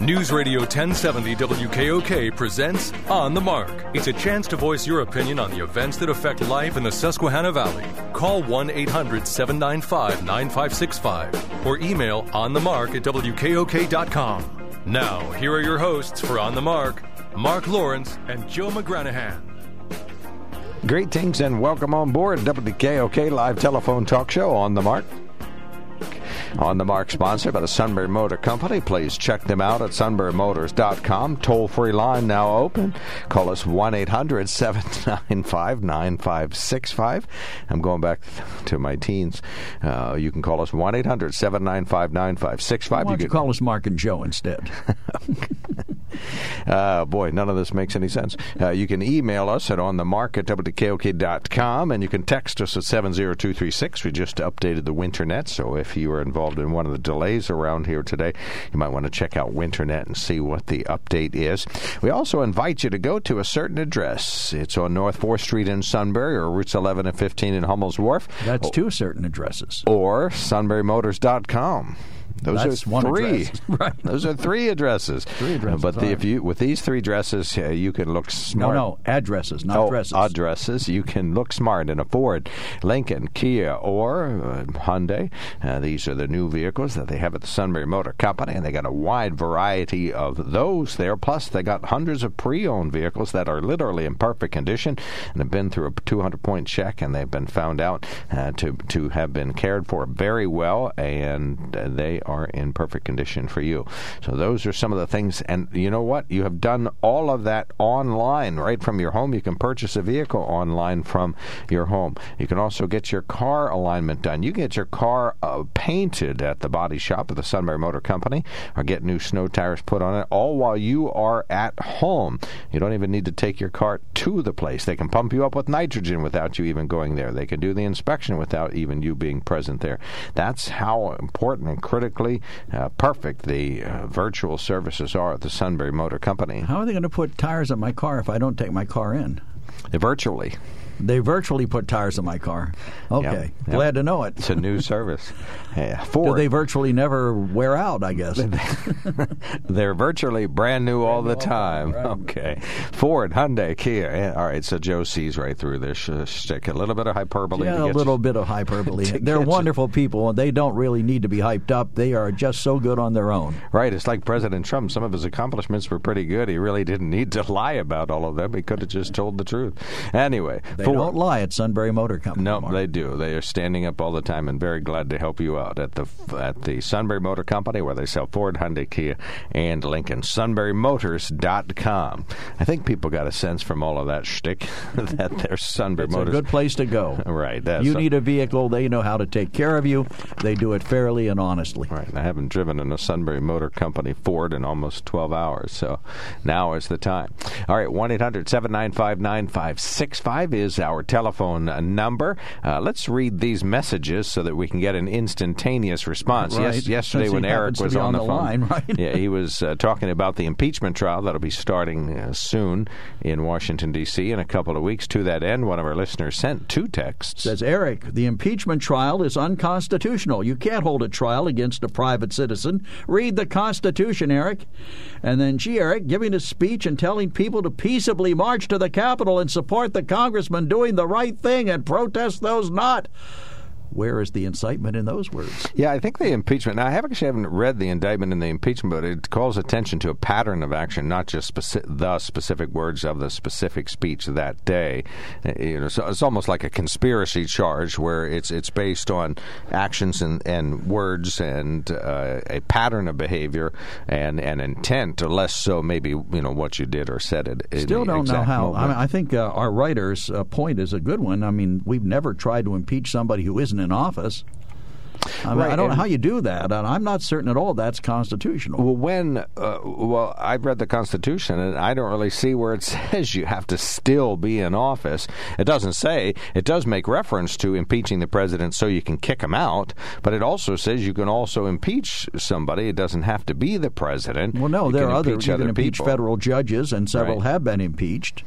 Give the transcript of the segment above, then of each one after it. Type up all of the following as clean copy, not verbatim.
News Radio 1070 WKOK presents On the Mark. It's a chance to voice your opinion on the events that affect life in the Susquehanna Valley. Call 1-800-795-9565 or email onthemark@wkok.com. Now, here are your hosts for On the Mark, Mark Lawrence and Joe McGranahan. Greetings and welcome on board WKOK live telephone talk show On the Mark. On the Mark, sponsored by the Sunbury Motor Company. Please check them out at sunburymotors.com. Toll-free line now open. Call us 1-800-795-9565. I'm going back to my teens. You can call us 1-800-795-9565. Why don't you call us Mark and Joe instead? Boy, none of this makes any sense. You can email us at onthemark@wkok.com, and you can text us at 70236. We just updated the Winternet, so if you are involved in one of the delays around here today, you might want to check out Winternet and see what the update is. We also invite you to go to a certain address. It's on North 4th Street in Sunbury, or Routes 11 and 15 in Hummel's Wharf. That's two certain addresses. Or sunburymotors.com. Those are three addresses. If you with these three addresses, you can look smart. No, addresses, not addresses. Addresses. You can look smart and afford Lincoln, Kia, or Hyundai. These are the new vehicles that they have at the Sunbury Motor Company, and they got a wide variety of those there. Plus, they got hundreds of pre-owned vehicles that are literally in perfect condition and have been through a 200-point check, and they've been found out to have been cared for very well, and they are in perfect condition for you. So those are some of the things. And you know what? You have done all of that online, right from your home. You can purchase a vehicle online from your home. You can also get your car alignment done. You can get your car painted at the body shop of the Sunbury Motor Company, or get new snow tires put on it, all while you are at home. You don't even need to take your car to the place. They can pump you up with nitrogen without you even going there. They can do the inspection without even you being present there. That's how important and critical perfect the virtual services are at the Sunbury Motor Company. How are they going to put tires on my car if I don't take my car in? They virtually put tires on my car. Okay. Yep. Glad to know it. It's a new service. Yeah. Ford. Do they virtually never wear out, I guess? They're virtually brand new all the time. Right. Okay. Ford, Hyundai, Kia. Yeah. All right, so Joe sees right through this stick. A little bit of hyperbole. Yeah, a little bit of hyperbole. They're wonderful people, and they don't really need to be hyped up. They are just so good on their own. Right. It's like President Trump. Some of his accomplishments were pretty good. He really didn't need to lie about all of them. He could have just told the truth. Anyway. They don't lie at Sunbury Motor Company. No, Mark. They do. They are standing up all the time and very glad to help you out at the Sunbury Motor Company, where they sell Ford, Hyundai, Kia, and Lincoln. SunburyMotors.com. I think people got a sense from all of that shtick that they're Sunbury Motors. It's a good place to go. Right. You need a vehicle. They know how to take care of you. They do it fairly and honestly. Right. And I haven't driven in a Sunbury Motor Company Ford in almost 12 hours, so now is the time. All right, 1-800-795-9565 is our telephone number. Let's read these messages so that we can get an instantaneous response. Right. Yesterday when Eric was on the phone, line, right? Yeah, he was talking about the impeachment trial that'll be starting soon in Washington, D.C. in a couple of weeks. To that end, one of our listeners sent two texts. Says, Eric, the impeachment trial is unconstitutional. You can't hold a trial against a private citizen. Read the Constitution, Eric. And then, gee, Eric, giving a speech and telling people to peaceably march to the Capitol and support the congressman doing the right thing and protest those not. Where is the incitement in those words? Yeah, I think the impeachment. Now, I haven't read the indictment and the impeachment, but it calls attention to a pattern of action, not just the specific words of the specific speech that day. You know, so it's almost like a conspiracy charge where it's based on actions and words and a pattern of behavior and intent, or less so maybe what you did or said it. Still don't know how. I mean, I think our writer's point is a good one. I mean, we've never tried to impeach somebody who isn't in office. I mean, right, I don't know how you do that, and I'm not certain at all that's constitutional. Well, I've read the Constitution, and I don't really see where it says you have to still be in office. It doesn't say. It does make reference to impeaching the president so you can kick him out, but it also says you can also impeach somebody. It doesn't have to be the president. Well, no, there are others. You can impeach federal judges, and several have been impeached.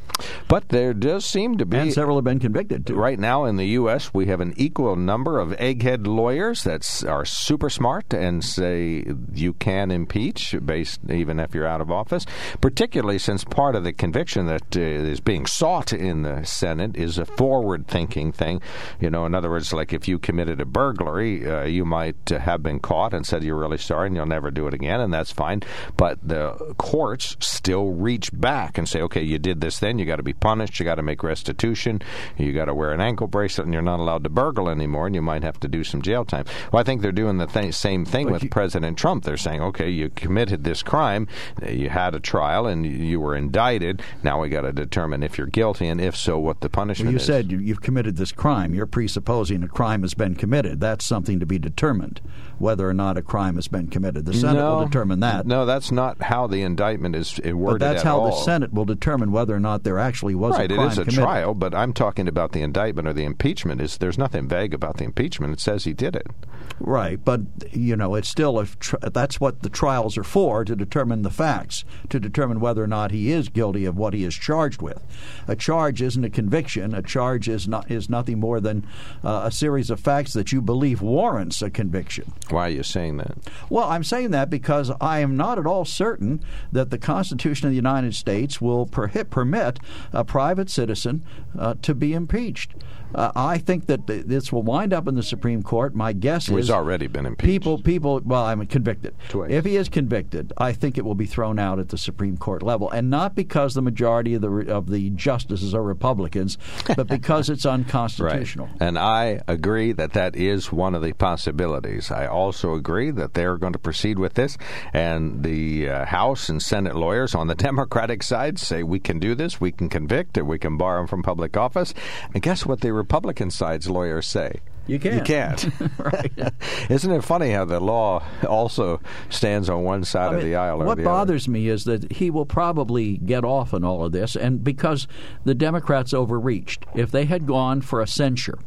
But there does seem to be... And several have been convicted, too. Right now in the U.S., we have an equal number of egghead lawyers that are super smart and say you can impeach based even if you're out of office, particularly since part of the conviction that is being sought in the Senate is a forward-thinking thing. You know, in other words, like if you committed a burglary, you might have been caught and said you're really sorry and you'll never do it again, and that's fine. But the courts still reach back and say, okay, you did this then, you got to be punished, you got to make restitution, you got to wear an ankle bracelet, and you're not allowed to burgle anymore, and you might have to do some jail time. Well, I think they're doing the same thing with President Trump. They're saying, okay, you committed this crime, you had a trial, and you were indicted. Now we got to determine if you're guilty, and if so, what the punishment is. You said you've committed this crime. You're presupposing a crime has been committed. That's something to be determined, whether or not a crime has been committed. The Senate will determine that. No, that's not how the indictment is worded at all. But that's how the Senate will determine whether or not there actually was a crime committed. Right, it is a trial, but I'm talking about the indictment or the impeachment. There's nothing vague about the impeachment. It says he did it. Right, but, you know, it's still that's what the trials are for, to determine the facts, to determine whether or not he is guilty of what he is charged with. A charge isn't a conviction. A charge is nothing more than a series of facts that you believe warrants a conviction. Why are you saying that? Well, I'm saying that because I am not at all certain that the Constitution of the United States will permit a private citizen to be impeached. I think that this will wind up in the Supreme Court. My guess is he's already been impeached. Convicted. Twice. If he is convicted, I think it will be thrown out at the Supreme Court level, and not because the majority of the justices are Republicans, but because it's unconstitutional. Right. And I agree that is one of the possibilities. I also agree that they're going to proceed with this, and the House and Senate lawyers on the Democratic side say we can do this, we can convict, and we can bar them from public office. And guess what the Republican side's lawyers say? You can't. Right. Isn't it funny how the law also stands on one side of the aisle? What bothers me is that he will probably get off on all of this, and because the Democrats overreached. If they had gone for a censure,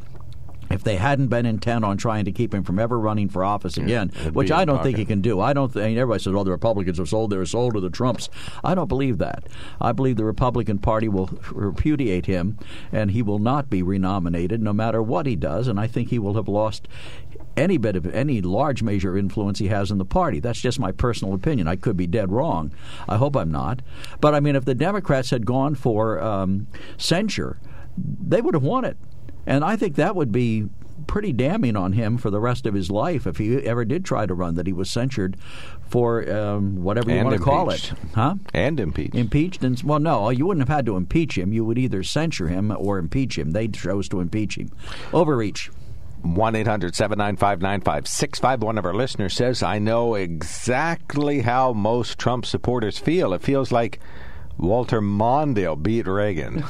if they hadn't been intent on trying to keep him from ever running for office again, which I don't think he can do. Everybody says, the Republicans are sold. They're sold to the Trumps. I don't believe that. I believe the Republican Party will repudiate him, and he will not be renominated no matter what he does, and I think he will have lost any large measure of influence he has in the party. That's just my personal opinion. I could be dead wrong. I hope I'm not. But, I mean, if the Democrats had gone for censure, they would have won it. And I think that would be pretty damning on him for the rest of his life if he ever did try to run, that he was censured for whatever you want to call it. Huh? And impeached. Impeached. You wouldn't have had to impeach him. You would either censure him or impeach him. They chose to impeach him. Overreach. 1-800-795-9565. One of our listeners says, I know exactly how most Trump supporters feel. It feels like Walter Mondale beat Reagan,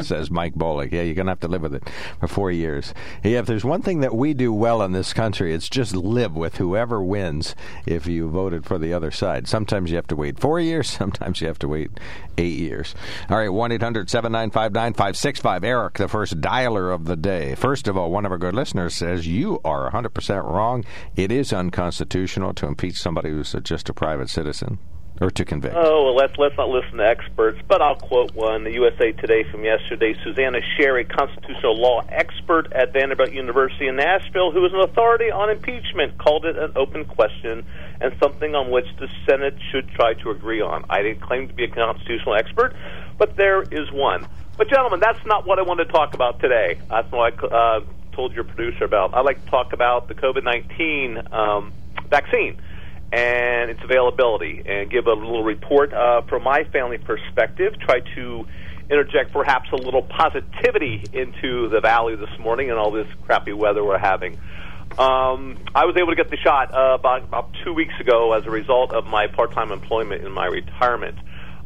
says Mike Bolick. Yeah, you're going to have to live with it for 4 years. Yeah, if there's one thing that we do well in this country, it's just live with whoever wins if you voted for the other side. Sometimes you have to wait 4 years. Sometimes you have to wait 8 years. All right, 1-800-795-9565. Eric, the first dialer of the day. First of all, one of our good listeners says, you are 100% wrong. It is unconstitutional to impeach somebody who's just a private citizen. Or to convict. Oh, well, let's not listen to experts, but I'll quote one, the USA Today from yesterday, Susanna Sherry, constitutional law expert at Vanderbilt University in Nashville, who is an authority on impeachment, called it an open question and something on which the Senate should try to agree on. I didn't claim to be a constitutional expert, but there is one. But, gentlemen, that's not what I want to talk about today. That's what I told your producer about. I'd like to talk about the COVID-19 vaccine and its availability, and give a little report from my family perspective, try to interject perhaps a little positivity into the valley this morning and all this crappy weather we're having. I was able to get the shot about 2 weeks ago as a result of my part-time employment in my retirement.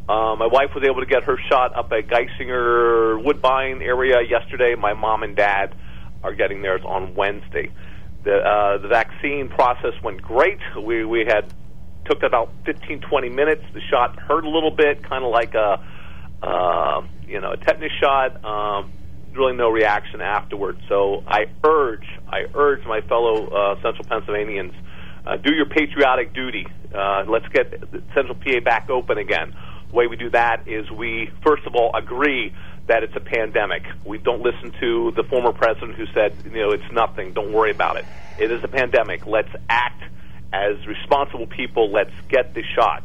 My wife was able to get her shot up at Geisinger Woodbine area yesterday. My mom and dad are getting theirs on Wednesday. The vaccine process went great. We had took about 15, 20 minutes. The shot hurt a little bit, kind of like a tetanus shot. Really no reaction afterwards. So I urge my fellow Central Pennsylvanians, do your patriotic duty. Let's get Central PA back open again. The way we do that is we, first of all, agree that it's a pandemic. We don't listen to the former president who said, it's nothing, don't worry about it. It is a pandemic. Let's act as responsible people. Let's get the shot.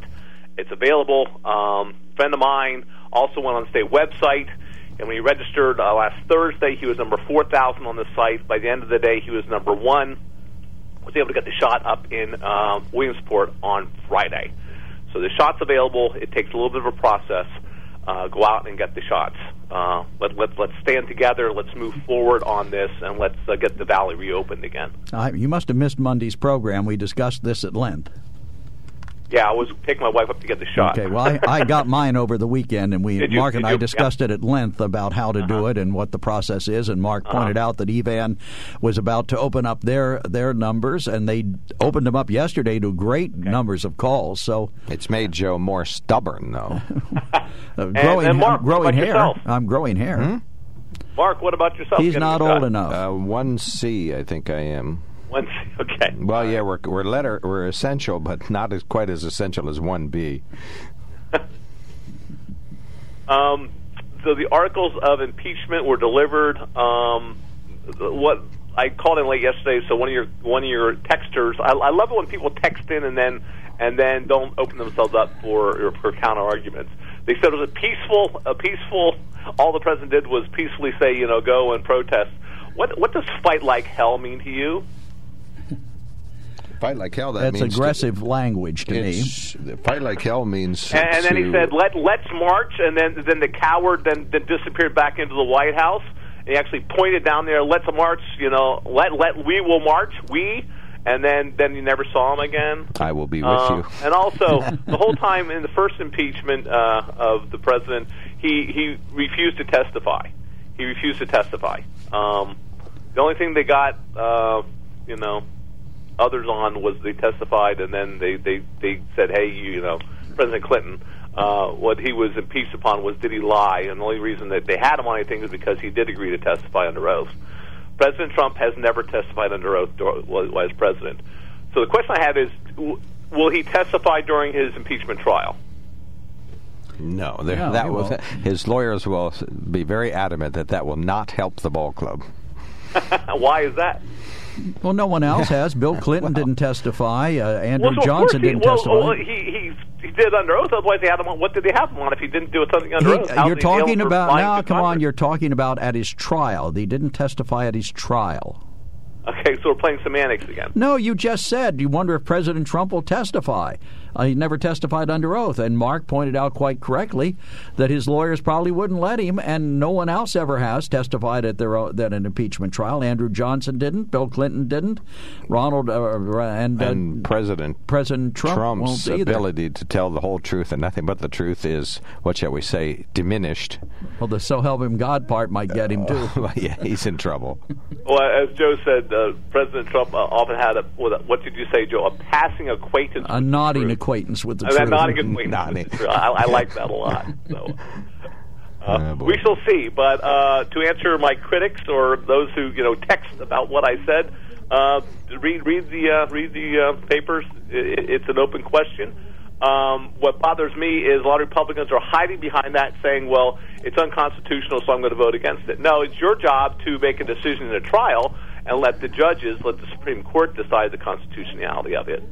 It's available. A friend of mine also went on the state website, and when he registered last Thursday, he was number 4,000 on the site. By the end of the day, he was number 1. Was able to get the shot up in Williamsport on Friday. So the shot's available. It takes a little bit of a process. Go out and get the shots. Let's stand together. Let's move forward on this, and let's get the valley reopened again. You must have missed Monday's program. We discussed this at length. Yeah, I was taking my wife up to get the shot. Okay, well, I got mine over the weekend, and Mark and I discussed it at length about how to do it and what the process is, and Mark pointed out that Evan was about to open up their numbers, and they opened them up yesterday to great numbers of calls. So it's made Joe more stubborn, though. Growing hair. Yourself? I'm growing hair. Hmm? Mark, what about yourself? He's not old enough. 1C, I think I am. Okay. Well, yeah, we're essential, but not as quite as essential as 1B. So the articles of impeachment were delivered. What I called in late yesterday. So one of your texters. I love it when people text in and then don't open themselves up for counter arguments. They said it was a peaceful. All the president did was peacefully say, go and protest. What does fight like hell mean to you? Fight like hell, that's aggressive language to me. Fight like hell means... And then he said, let's march, and then the coward then disappeared back into the White House. And he actually pointed down there, let's march, we will march, we... And then you never saw him again. I will be with you. And also, the whole time in the first impeachment of the president, he refused to testify. He refused to testify. The only thing they got, others on was they testified, and then they said, hey, President Clinton, what he was impeached upon was did he lie? And the only reason that they had him on anything is because he did agree to testify under oath. President Trump has never testified under oath while as president. So the question I have is, will he testify during his impeachment trial? No, his lawyers will be very adamant that will not help the ball club. Why is that? Well, no one else has. Bill Clinton didn't testify. Andrew Johnson didn't testify. He did under oath. Otherwise, they had him on. What did they have him on if he didn't do something under oath? You're talking about now. Come on, you're talking about at his trial. He didn't testify at his trial. Okay, so we're playing semantics again. No, you just said you wonder if President Trump will testify. He never testified under oath, and Mark pointed out quite correctly that his lawyers probably wouldn't let him, and no one else ever has testified at an impeachment trial. Andrew Johnson didn't, Bill Clinton didn't, Ronald and President Trump Trump's ability to tell the whole truth and nothing but the truth is, what shall we say, diminished. Well, the so help him God part might get him too. Well, yeah, he's in trouble. Well, as Joe said. President Trump often had what did you say, Joe? A passing acquaintance. A nodding acquaintance with the truth. I like that a lot. So. We shall see. But to answer my critics or those who text about what I said, read the papers. It's an open question. What bothers me is a lot of Republicans are hiding behind that, saying, "Well, it's unconstitutional, so I'm going to vote against it." No, it's your job to make a decision in a trial. And let the Supreme Court decide the constitutionality of it.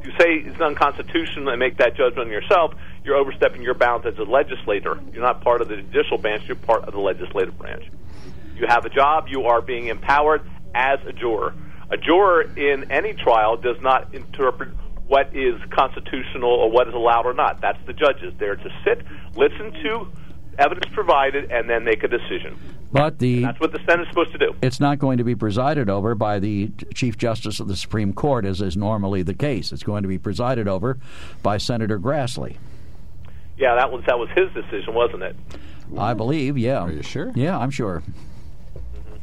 If you say it's unconstitutional and make that judgment on yourself, you're overstepping your bounds as a legislator. You're not part of the judicial branch, you're part of the legislative branch. You have a job, you are being empowered as a juror. A juror in any trial does not interpret what is constitutional or what is allowed or not. That's the judges. They're to sit, listen to evidence provided, and then make a decision. But that's what the Senate is supposed to do. It's not going to be presided over by the Chief Justice of the Supreme Court, as is normally the case. It's going to be presided over by Senator Grassley. Yeah, that was his decision, wasn't it? I believe, yeah. Are you sure? Yeah, I'm sure.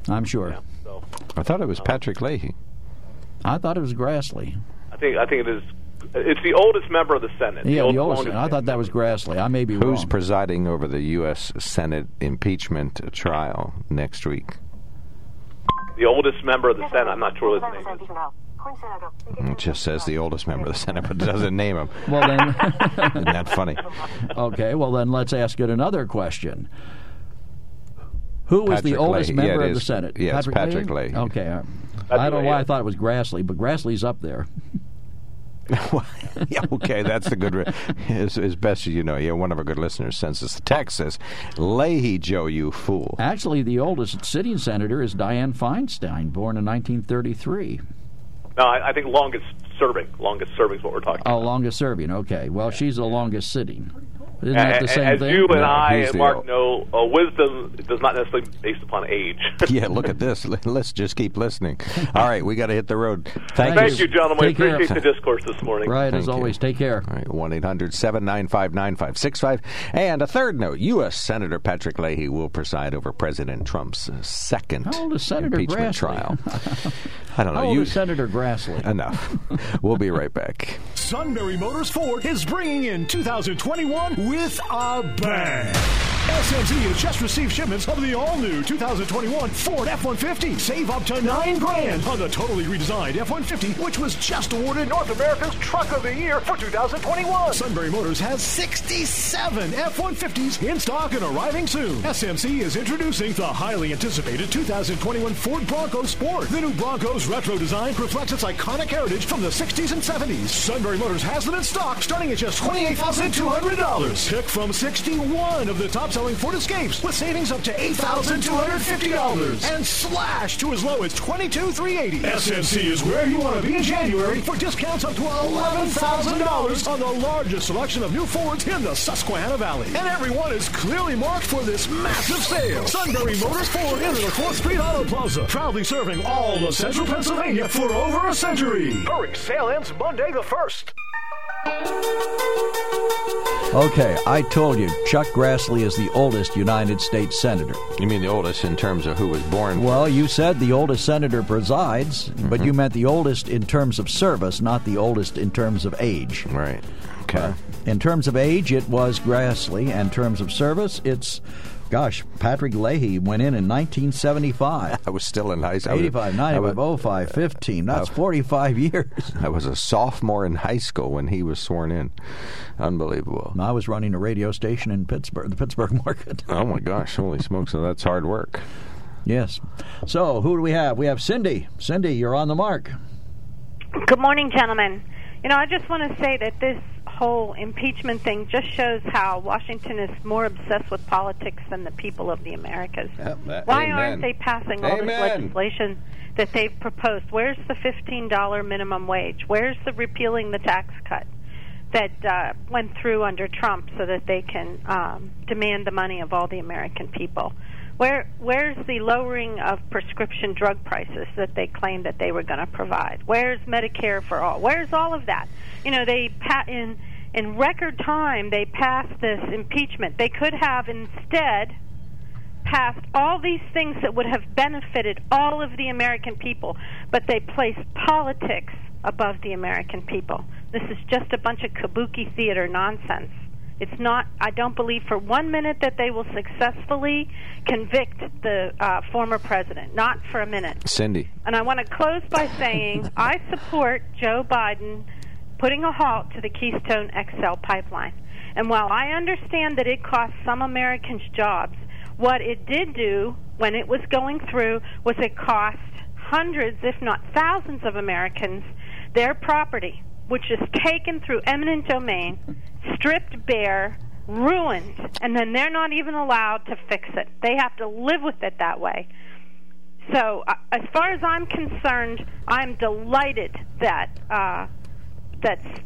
Yeah, so. I thought it was Patrick Leahy. I thought it was Grassley. I think it is. It's the oldest member of the Senate. Yeah, the oldest. I thought that was Grassley. I may be wrong. Who's presiding over the U.S. Senate impeachment trial next week? The oldest member of the Senate. I'm not sure what his name is. It just says the oldest member of the Senate, but it doesn't name him. Well, then, isn't that funny? Okay. Well, then let's ask it another question. Who was the oldest member of the Senate? Yes, Patrick Leahy. Okay. I don't know why I thought it was Grassley, but Grassley's up there. Yeah, okay, that's the good. As best as you know, yeah, one of our good listeners sends us the text says, "Leahy, Joe, you fool." Actually, the oldest sitting senator is Dianne Feinstein, born in 1933. No, I think longest serving is what we're talking about. Oh, longest serving. Okay, well, she's the longest sitting. Isn't that the same thing? As you and I and Mark know, wisdom does not necessarily based upon age. Yeah, look at this. Let's just keep listening. All right, we got to hit the road. Thank you, gentlemen. We appreciate the discourse this morning. Right, as always, take care. All right, 1-800-795-9565. And a third note, U.S. Senator Patrick Leahy will preside over President Trump's second impeachment trial. I don't know. How old is Senator Grassley? Enough. We'll be right back. Sunbury Motors Ford is bringing in 2021 with a bang. SMC has just received shipments of the all-new 2021 Ford F-150. Save up to $9,000 on the totally redesigned F-150, which was just awarded North America's Truck of the Year for 2021. Sunbury Motors has 67 F-150s in stock and arriving soon. SMC is introducing the highly anticipated 2021 Ford Bronco Sport. The new Bronco's retro design reflects its iconic heritage from the 60s and 70s. Sunbury Motors has them in stock starting at just $28,200. Pick from 61 of the top-selling Ford Escapes with savings up to $8,250 and slash to as low as $22,380. SMC is where you want to be in January for discounts up to $11,000 on the largest selection of new Fords in the Susquehanna Valley. And everyone is clearly marked for this massive sale. Sunbury Motors Ford in the 4th Street Auto Plaza, proudly serving all of Central Pennsylvania for over a century. Hurry, sale ends Monday the 1st. Okay, I told you, Chuck Grassley is the oldest United States Senator. You mean the oldest in terms of who was born? Well, you said the oldest senator presides, but you meant the oldest in terms of service, not the oldest in terms of age. Right, okay. In terms of age, it was Grassley. In terms of service, it's... Gosh, Patrick Leahy went in 1975. I was still in high school. 85, 95, 05, 15. That's 45 years. I was a sophomore in high school when he was sworn in. Unbelievable. And I was running a radio station in Pittsburgh, the Pittsburgh market. Oh, my gosh. Holy smokes. So that's hard work. Yes. So who do we have? We have Cindy. Cindy, you're on the mark. Good morning, gentlemen. You know, I just want to say that this whole impeachment thing just shows how Washington is more obsessed with politics than the people of the Americas. Why aren't they passing all this legislation that they've proposed? Where's the $15 minimum wage? Where's the repealing the tax cut that went through under Trump so that they can demand the money of all the American people? Where's the lowering of prescription drug prices that they claimed that they were going to provide? Where's Medicare for all? Where's all of that? You know, they in record time, they passed this impeachment. They could have instead passed all these things that would have benefited all of the American people, but they placed politics above the American people. This is just a bunch of kabuki theater nonsense. It's not, I don't believe for 1 minute that they will successfully convict the former president. Not for a minute. Cindy. And I want to close by saying I support Joe Biden putting a halt to the Keystone XL pipeline. And while I understand that it cost some Americans jobs, what it did do when it was going through was it cost hundreds, if not thousands of Americans, their property, which is taken through eminent domain, stripped bare, ruined, and then they're not even allowed to fix it. They have to live with it that way. So as far as I'm concerned, I'm delighted that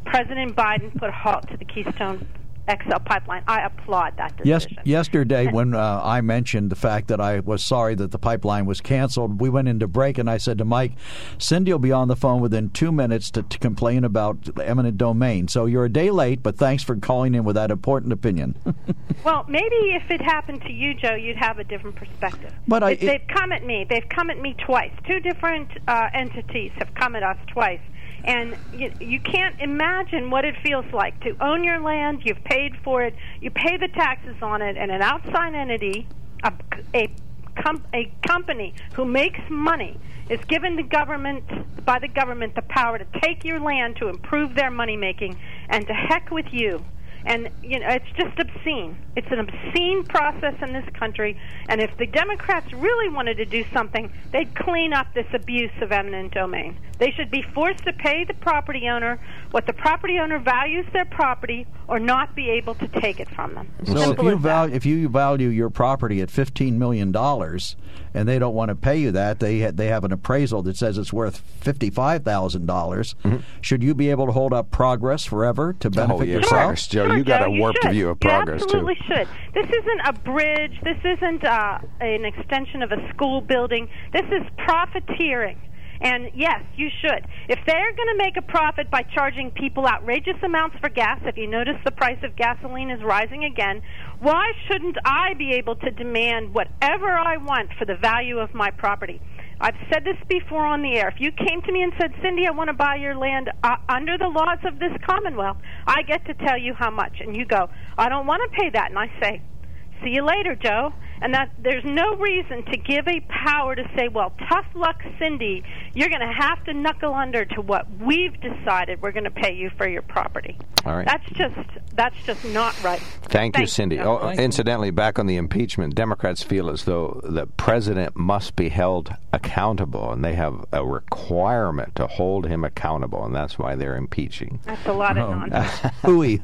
President Biden put a halt to the Keystone XL pipeline. I applaud that decision. Yesterday, when I mentioned the fact that I was sorry that the pipeline was canceled, we went into break, and I said to Mike, Cindy will be on the phone within 2 minutes to complain about eminent domain. So you're a day late, but thanks for calling in with that important opinion. Well, maybe if it happened to you, Joe, you'd have a different perspective. But they've come at me. They've come at me twice. Two different entities have come at us twice. And you can't imagine what it feels like to own your land. You've paid for it. You pay the taxes on it, and an outside entity, a company who makes money, is given by the government the power to take your land to improve their money making, and to heck with you. And it's just obscene. It's an obscene process in this country. And if the Democrats really wanted to do something, they'd clean up this abuse of eminent domain. They should be forced to pay the property owner what the property owner values their property, or not be able to take it from them. So if you value your property at $15 million and they don't want to pay you that, they have an appraisal that says it's worth $55,000, mm-hmm. should you be able to hold up progress forever to benefit yourself? Sure. Joe, you got a warped view of progress, too. You absolutely should. This isn't a bridge. This isn't an extension of a school building. This is profiteering. And, yes, you should. If they're going to make a profit by charging people outrageous amounts for gas, if you notice the price of gasoline is rising again, why shouldn't I be able to demand whatever I want for the value of my property? I've said this before on the air. If you came to me and said, Cindy, I want to buy your land under the laws of this Commonwealth, I get to tell you how much. And you go, I don't want to pay that. And I say, see you later, Joe. And that there's no reason to give a power to say, well, tough luck, Cindy, you're going to have to knuckle under to what we've decided we're going to pay you for your property. All right. That's just not right. Thank you, Cindy. Oh, incidentally, back on the impeachment, Democrats feel as though the president must be held accountable, and they have a requirement to hold him accountable, and that's why they're impeaching. That's a lot of nonsense. Hooey.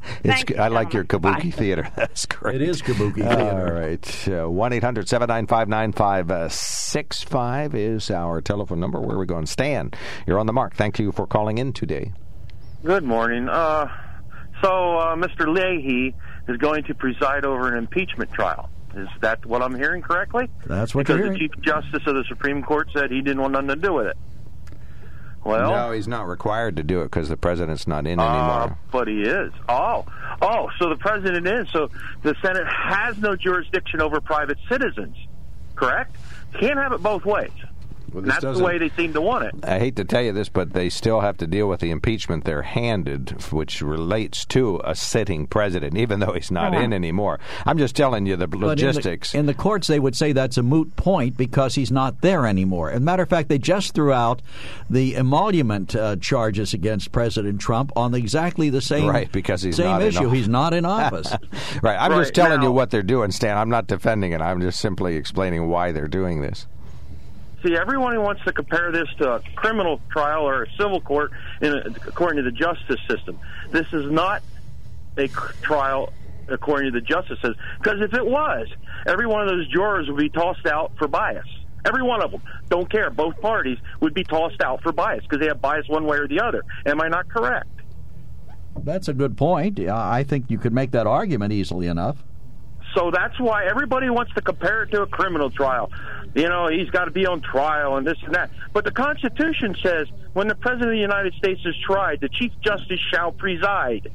I like your kabuki theater. That's great. It is kabuki theater. All right. 1-800-795-9565 is our telephone number. Where are we going? Stan, you're on the mark. Thank you for calling in today. Good morning. So Mr. Leahy is going to preside over an impeachment trial. Is that what I'm hearing correctly? That's what you're hearing. Because the Chief Justice of the Supreme Court said he didn't want nothing to do with it. Well, no, he's not required to do it because the president's not in anymore. But he is. Oh, so the president is. So the Senate has no jurisdiction over private citizens, correct? Can't have it both ways. Well, that's the way they seem to want it. I hate to tell you this, but they still have to deal with the impeachment they're handed, which relates to a sitting president, even though he's not in anymore. I'm just telling you the logistics. In the courts, they would say that's a moot point because he's not there anymore. As a matter of fact, they just threw out the emolument charges against President Trump on exactly the same issue. Right, because he's not in office. He's not in office. Right. I'm just telling you what they're doing, Stan. I'm not defending it. I'm just simply explaining why they're doing this. See, everyone who wants to compare this to a criminal trial or a civil court, according to the justice system, this is not a trial according to the justice system. Because if it was, every one of those jurors would be tossed out for bias. Every one of them. Don't care. Both parties would be tossed out for bias because they have bias one way or the other. Am I not correct? That's a good point. I think you could make that argument easily enough. So that's why everybody wants to compare it to a criminal trial. You know, he's got to be on trial and this and that. But the Constitution says when the President of the United States is tried, the Chief Justice shall preside.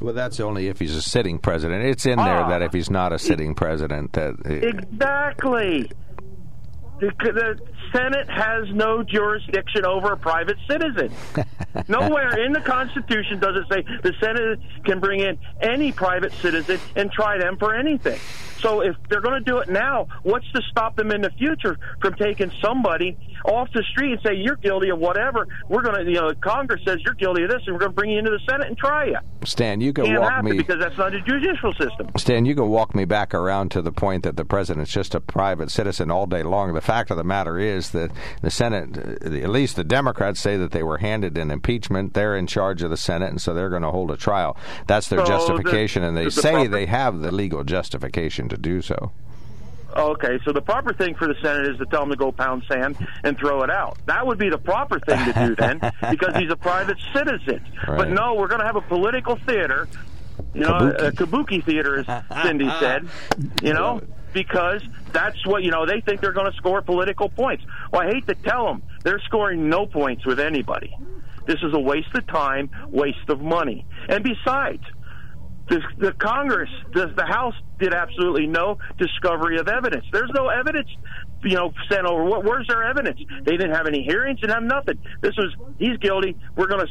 Well, that's only if he's a sitting president. It's in there that if he's not a sitting president. Exactly. The Senate has no jurisdiction over a private citizen. Nowhere in the Constitution does it say the Senate can bring in any private citizen and try them for anything. So if they're going to do it now, what's to stop them in the future from taking somebody off the street and say, you're guilty of whatever. We're going to, Congress says you're guilty of this, and we're going to bring you into the Senate and try you. Stan, you can walk me. Because that's not a judicial system. Stan, you can walk me back around to the point that the president's just a private citizen all day long. The fact of the matter is that the Senate, at least the Democrats, say that they were handed an impeachment. They're in charge of the Senate, and so they're going to hold a trial. That's their justification, and they say they have the legal justification to do so. Okay, so the proper thing for the Senate is to tell him to go pound sand and throw it out. That would be the proper thing to do then, because he's a private citizen. Right. But no, we're going to have a political theater You know, kabuki theaters, Cindy said, you know, because that's what, you know, they think they're going to score political points. Well, I hate to tell them, they're scoring no points with anybody. This is a waste of time, waste of money. And besides, the Congress, the House did absolutely no discovery of evidence. There's no evidence, you know, sent over. Where's their evidence? They didn't have any hearings and have nothing. This was, he's guilty. We're gonna.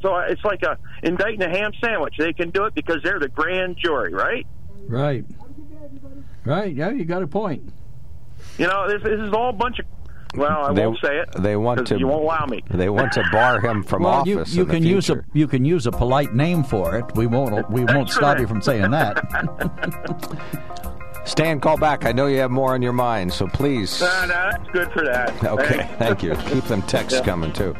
So it's like indicting a ham sandwich. They can do it because they're the grand jury, right? Right. Right. Yeah, you got a point. You know, this is all a bunch of. Well, I won't say it. They want to. You won't allow me. They want to bar him from office. You can use a polite name for it. We won't stop you from saying that. Stan, call back. I know you have more on your mind, so please. No, that's good for that. Okay, thank you. Keep them texts coming too.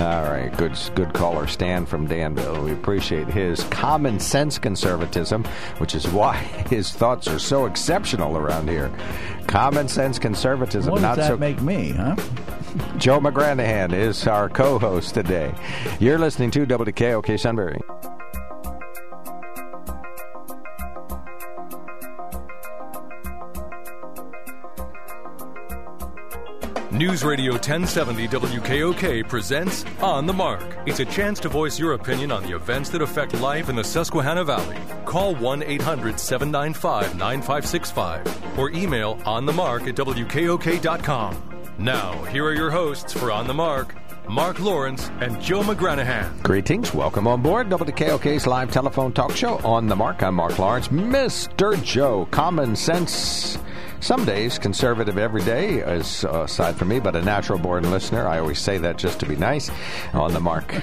All right, good caller, Stan from Danville. We appreciate his common sense conservatism, which is why his thoughts are so exceptional around here. Common sense conservatism. What does that make me, huh? Joe McGranahan is our co-host today. You're listening to WKOK Sunbury. News Radio 1070 WKOK presents On the Mark. It's a chance to voice your opinion on the events that affect life in the Susquehanna Valley. Call 1-800-795-9565 or email onthemark@wkok.com. Now, here are your hosts for On the Mark, Mark Lawrence and Joe McGranahan. Greetings. Welcome on board WKOK's live telephone talk show, On the Mark. I'm Mark Lawrence. Mr. Joe, common sense... Some days, conservative every day, is, aside from me, but a natural-born listener. I always say that just to be nice. On the Mark.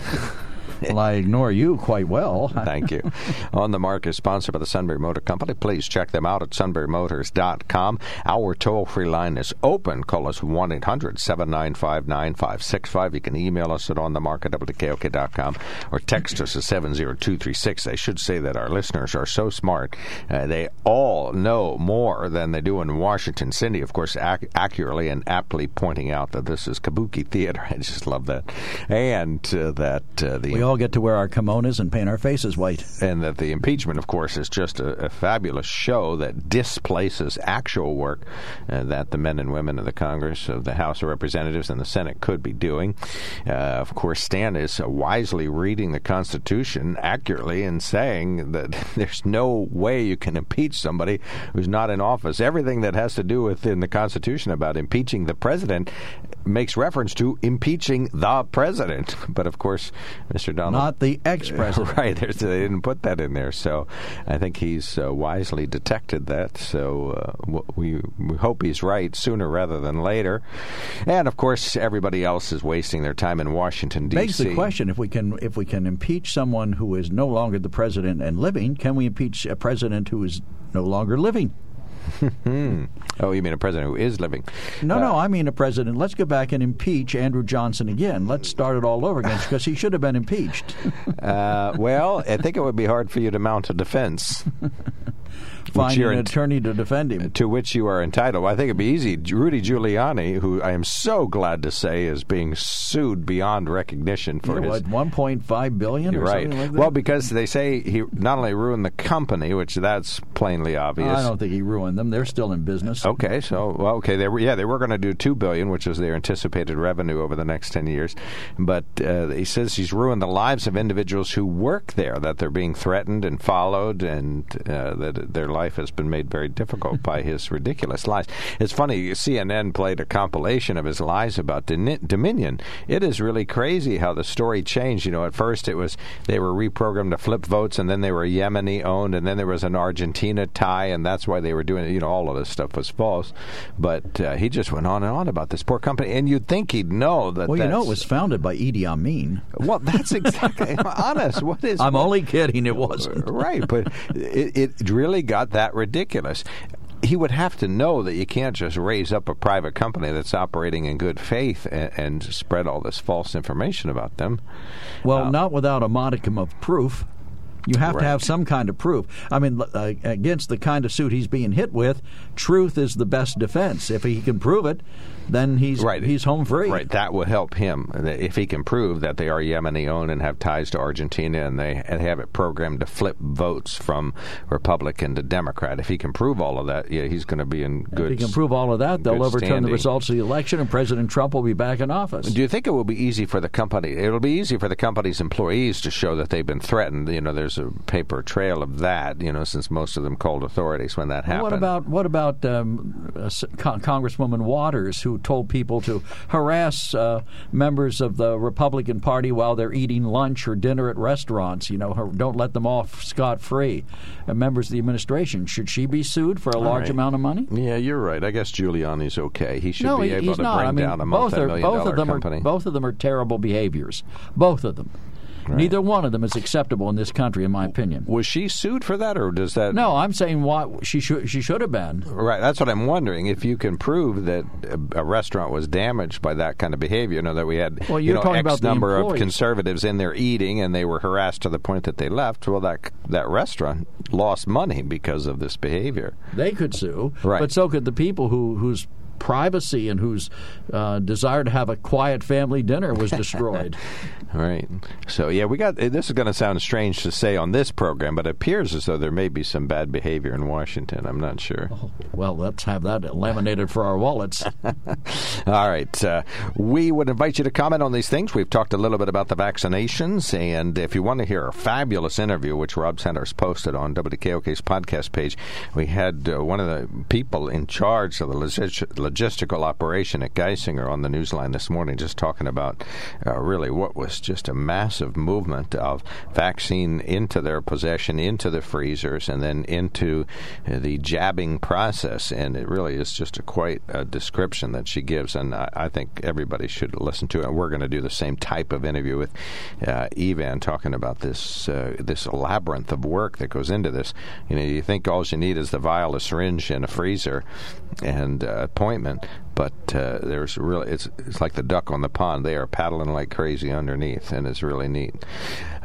Well, I ignore you quite well. Thank you. On the Mark is sponsored by the Sunbury Motor Company. Please check them out at sunburymotors.com. Our toll-free line is open. Call us 1-800-795-9565. You can email us at onthemark@wkok.com or text us at 70236. I should say that our listeners are so smart. They all know more than they do in Washington. Cindy, of course, accurately and aptly pointing out that this is kabuki theater. I just love that. And we all get to wear our kimonos and paint our faces white. And that the impeachment, of course, is just a fabulous show that displaces actual work that the men and women of the Congress, of the House of Representatives, and the Senate could be doing. Of course, Stan is wisely reading the Constitution accurately and saying that there's no way you can impeach somebody who's not in office. Everything that has to do with in the Constitution about impeaching the president makes reference to impeaching the president. But, of course, Mr. Donald... Not the ex-president. Right. They didn't put that in there. So I think he's wisely detected that. So we hope he's right sooner rather than later. And, of course, everybody else is wasting their time in Washington, D.C. Begs the question, if we can impeach someone who is no longer the president and living, can we impeach a president who is no longer living? Oh, you mean a president who is living? No, I mean a president. Let's go back and impeach Andrew Johnson again. Let's start it all over again because he should have been impeached. Well, I think it would be hard for you to mount a defense. Find an attorney to defend him. To which you are entitled. I think it'd be easy. Rudy Giuliani, who I am so glad to say is being sued beyond recognition for his... What, $1.5 billion or right. something like that? Well, because they say he not only ruined the company, which that's plainly obvious. I don't think he ruined them. They're still in business. Okay, so, well, okay, they were going to do $2 billion, which is their anticipated revenue over the next 10 years. But he says he's ruined the lives of individuals who work there, that they're being threatened and followed and that their life has been made very difficult by his ridiculous lies. It's funny, CNN played a compilation of his lies about Dominion. It is really crazy how the story changed. You know, at first it was they were reprogrammed to flip votes, and then they were Yemeni-owned, and then there was an Argentina tie, and that's why they were doing it. You know, all of this stuff was false. But he just went on and on about this poor company, and you'd think he'd know that. Well, you know, it was founded by Idi Amin. Well, that's exactly honest. What is? I'm only kidding. It wasn't. Right, but it really got that ridiculous. He would have to know that you can't just raise up a private company that's operating in good faith and spread all this false information about them. Well, not without a modicum of proof. You have to have some kind of proof. I mean, against the kind of suit he's being hit with, truth is the best defense. If he can prove it, then he's home free. Right. That will help him. If he can prove that they are Yemeni-owned and have ties to Argentina and they have it programmed to flip votes from Republican to Democrat, if he can prove all of that, yeah, he's going to be in good standing. If he can prove all of that, they'll overturn the results of the election and President Trump will be back in office. Do you think it will be easy for the company? It'll be easy for the company's employees to show that they've been threatened. You know, there's a paper trail of that, you know, since most of them called authorities when that happened. What about Congresswoman Waters, who told people to harass members of the Republican Party while they're eating lunch or dinner at restaurants? You know, don't let them off scot-free. Members of the administration, should she be sued for a large amount of money? Yeah, you're right. I guess Giuliani's okay. He should be able to bring down a multi-million-dollar company. Both of them are terrible behaviors. Both of them. Right. Neither one of them is acceptable in this country, in my opinion. Was she sued for that, or does that? No, I'm saying she should have been. Right, that's what I'm wondering. If you can prove that a restaurant was damaged by that kind of behavior, you know, that we had X number of conservatives in there eating, and they were harassed to the point that they left. Well, that restaurant lost money because of this behavior. They could sue, right? But so could the people whose privacy and whose desire to have a quiet family dinner was destroyed. Right. So, yeah, this is going to sound strange to say on this program, but it appears as though there may be some bad behavior in Washington. I'm not sure. Oh, well, let's have that laminated for our wallets. All right. We would invite you to comment on these things. We've talked a little bit about the vaccinations, and if you want to hear a fabulous interview, which Rob Sanders posted on WKOK's podcast page, we had one of the people in charge of the logistical operation at Geisinger on the Newsline this morning, just talking about really what was just a massive movement of vaccine into their possession, into the freezers, and then into the jabbing process. And it really is just quite a description that she gives, and I think everybody should listen to it. And we're going to do the same type of interview with Evan, talking about this labyrinth of work that goes into this. You know, you think all you need is the vial, a syringe, and a freezer, and appointment, but there's really it's like the duck on the pond. They are paddling like crazy underneath, and it's really neat.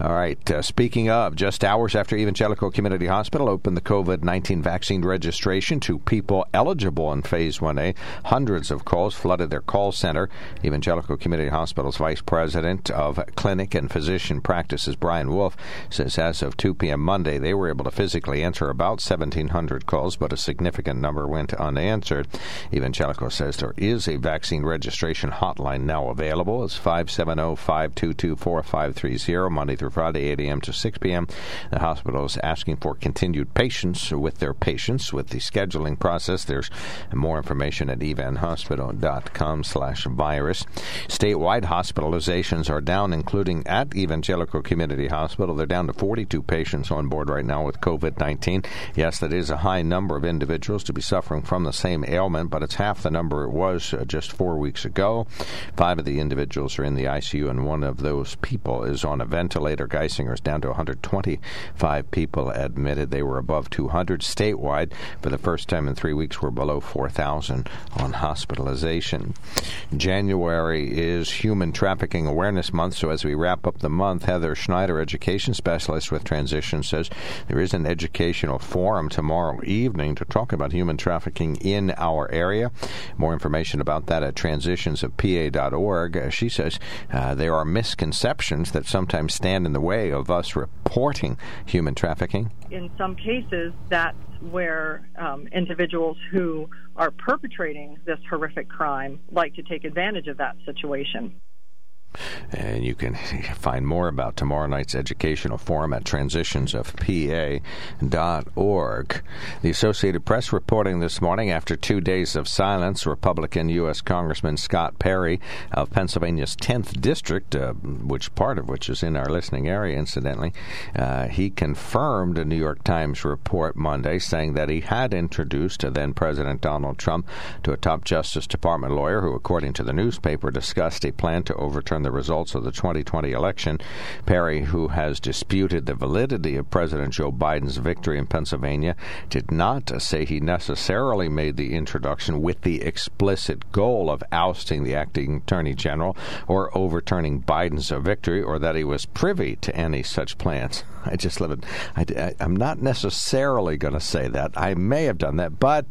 All right. Speaking of, just hours after Evangelical Community Hospital opened the COVID-19 vaccine registration to people eligible in Phase 1A, hundreds of calls flooded their call center. Evangelical Community Hospital's Vice President of Clinic and Physician Practices, Brian Wolf, says as of 2 p.m. Monday, they were able to physically answer about 1,700 calls, but a significant number went unanswered. Evangelical says there is a vaccine registration hotline now available. It's 570-522-4530, Monday through Friday, 8 a.m. to 6 p.m. The hospital is asking for continued patience with their patients with the scheduling process. There's more information at evanhospital.com/virus. Statewide hospitalizations are down, including at Evangelical Community Hospital. They're down to 42 patients on board right now with COVID-19. Yes, that is a high number of individuals to be suffering from the same ailment, but it's half the number it was just 4 weeks ago. 5 of the individuals are in the ICU, and one of those people is on a ventilator. Geisinger's down to 125 people admitted. They were above 200 statewide. For the first time in 3 weeks, we're below 4,000 on hospitalization. January is Human Trafficking Awareness Month, so as we wrap up the month, Heather Schneider, education specialist with Transition, says there is an educational forum tomorrow evening to talk about human trafficking in our area. More information about that at transitionsofpa.org. She says there are misconceptions that sometimes stand in the way of us reporting human trafficking. In some cases, that's where individuals who are perpetrating this horrific crime like to take advantage of that situation. And you can find more about tomorrow night's educational forum at transitionsofpa.org. The Associated Press reporting this morning, after 2 days of silence, Republican U.S. Congressman Scott Perry of Pennsylvania's 10th District, which part of which is in our listening area, incidentally, he confirmed a New York Times report Monday saying that he had introduced then-President Donald Trump to a top Justice Department lawyer who, according to the newspaper, discussed a plan to overturn on the results of the 2020 election. Perry, who has disputed the validity of President Joe Biden's victory in Pennsylvania, did not say he necessarily made the introduction with the explicit goal of ousting the acting attorney general or overturning Biden's victory, or that he was privy to any such plans. I just live in, I'm not necessarily going to say that. I may have done that, but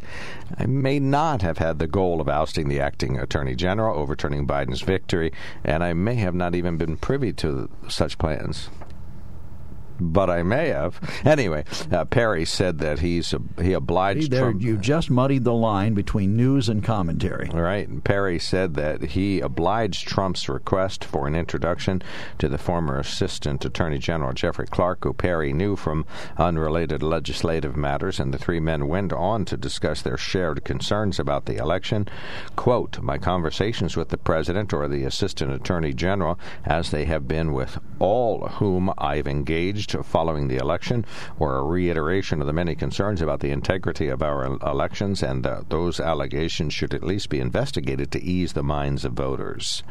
I may not have had the goal of ousting the acting attorney general, overturning Biden's victory, and I may have not even been privy to such plans. But I may have. Anyway, Perry said that he obliged Trump. You just muddied the line between news and commentary. All right. And Perry said that he obliged Trump's request for an introduction to the former Assistant Attorney General Jeffrey Clark, who Perry knew from unrelated legislative matters, and the three men went on to discuss their shared concerns about the election. Quote, my conversations with the President or the Assistant Attorney General, as they have been with all whom I've engaged following the election, or a reiteration of the many concerns about the integrity of our elections, and those allegations should at least be investigated to ease the minds of voters.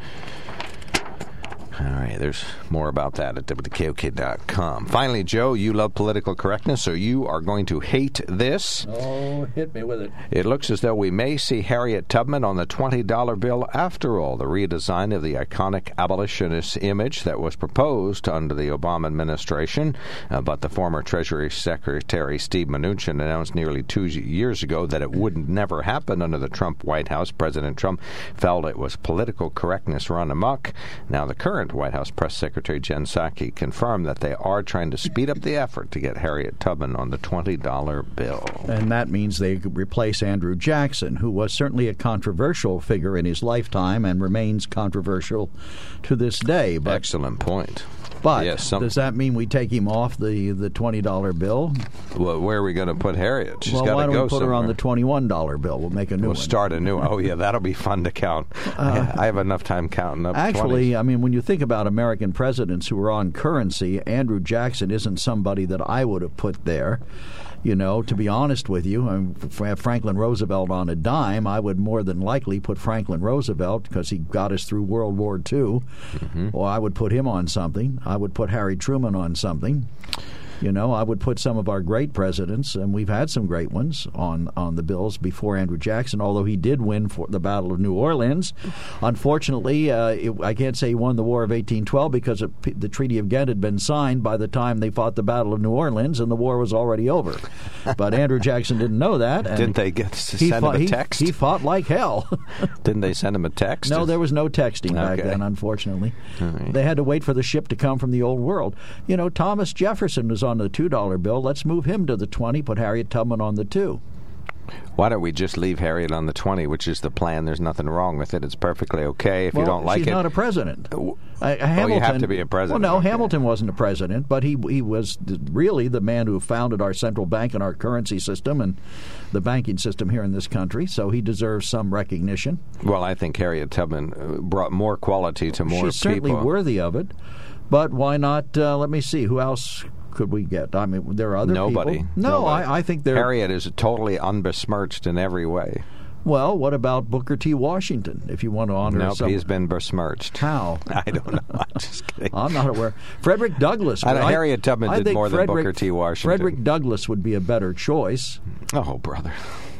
All right, there's more about that at WKOK.com. Finally, Joe, you love political correctness, so you are going to hate this. Oh, hit me with it. It looks as though we may see Harriet Tubman on the $20 bill after all. The redesign of the iconic abolitionist image that was proposed under the Obama administration, but the former Treasury Secretary Steve Mnuchin announced nearly 2 years ago that it would never happen under the Trump White House. President Trump felt it was political correctness run amok. Now, the current White House Press Secretary Jen Psaki confirmed that they are trying to speed up the effort to get Harriet Tubman on the $20 bill. And that means they replace Andrew Jackson, who was certainly a controversial figure in his lifetime and remains controversial to this day. But, excellent point. But yes, does that mean we take him off the $20 bill? Well, where are we going to put Harriet? She's got to go somewhere. Well, why don't we put her on the $21 bill? We'll make a new one. We'll start a new one. Oh, yeah, that'll be fun to count. I have enough time counting up. Actually, 20s. I mean, when you think about American presidents who were on currency, Andrew Jackson isn't somebody that I would have put there. You know, to be honest with you, Franklin Roosevelt on a dime, I would more than likely put Franklin Roosevelt, because he got us through World War II, or I would put him on something. I would put Harry Truman on something. You know, I would put some of our great presidents, and we've had some great ones, on the bills before Andrew Jackson, although he did win for the Battle of New Orleans. Unfortunately, I can't say he won the War of 1812 because the Treaty of Ghent had been signed by the time they fought the Battle of New Orleans, and the war was already over. But Andrew Jackson didn't know that. And didn't they send him a text? He fought like hell. Didn't they send him a text? No, there was no texting back then, unfortunately. Right. They had to wait for the ship to come from the Old World. You know, Thomas Jefferson was on the $2 bill. Let's move him to the 20, put Harriet Tubman on the 2. Why don't we just leave Harriet on the 20, which is the plan? There's nothing wrong with it. It's perfectly okay if you don't like it. She's not a president. Hamilton, you have to be a president. Well, no, okay. Hamilton wasn't a president, but he was really the man who founded our central bank and our currency system and the banking system here in this country, so he deserves some recognition. Well, I think Harriet Tubman brought more quality to more people. She's certainly worthy of it, but why not, let me see, who else could we get? I mean, there are other people. No, I think there. Harriet is totally unbesmirched in every way. Well, what about Booker T. Washington, if you want to honor someone? He's been besmirched. How? I don't know. I'm just kidding. I'm not aware. Frederick Douglass. Harriet Tubman did more than Booker T. Washington. Frederick Douglass would be a better choice. Oh, brother.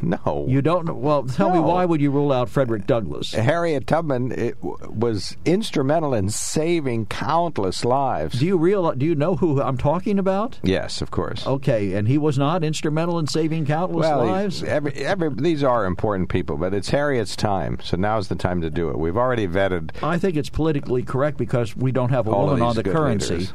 No. You don't know? Well, tell me, why would you rule out Frederick Douglass? Harriet Tubman was instrumental in saving countless lives. Do you know who I'm talking about? Yes, of course. Okay, and he was not instrumental in saving countless lives? These are important people, but it's Harriet's time, so now's the time to do it. We've already vetted. I think it's politically correct because we don't have a woman on the currency.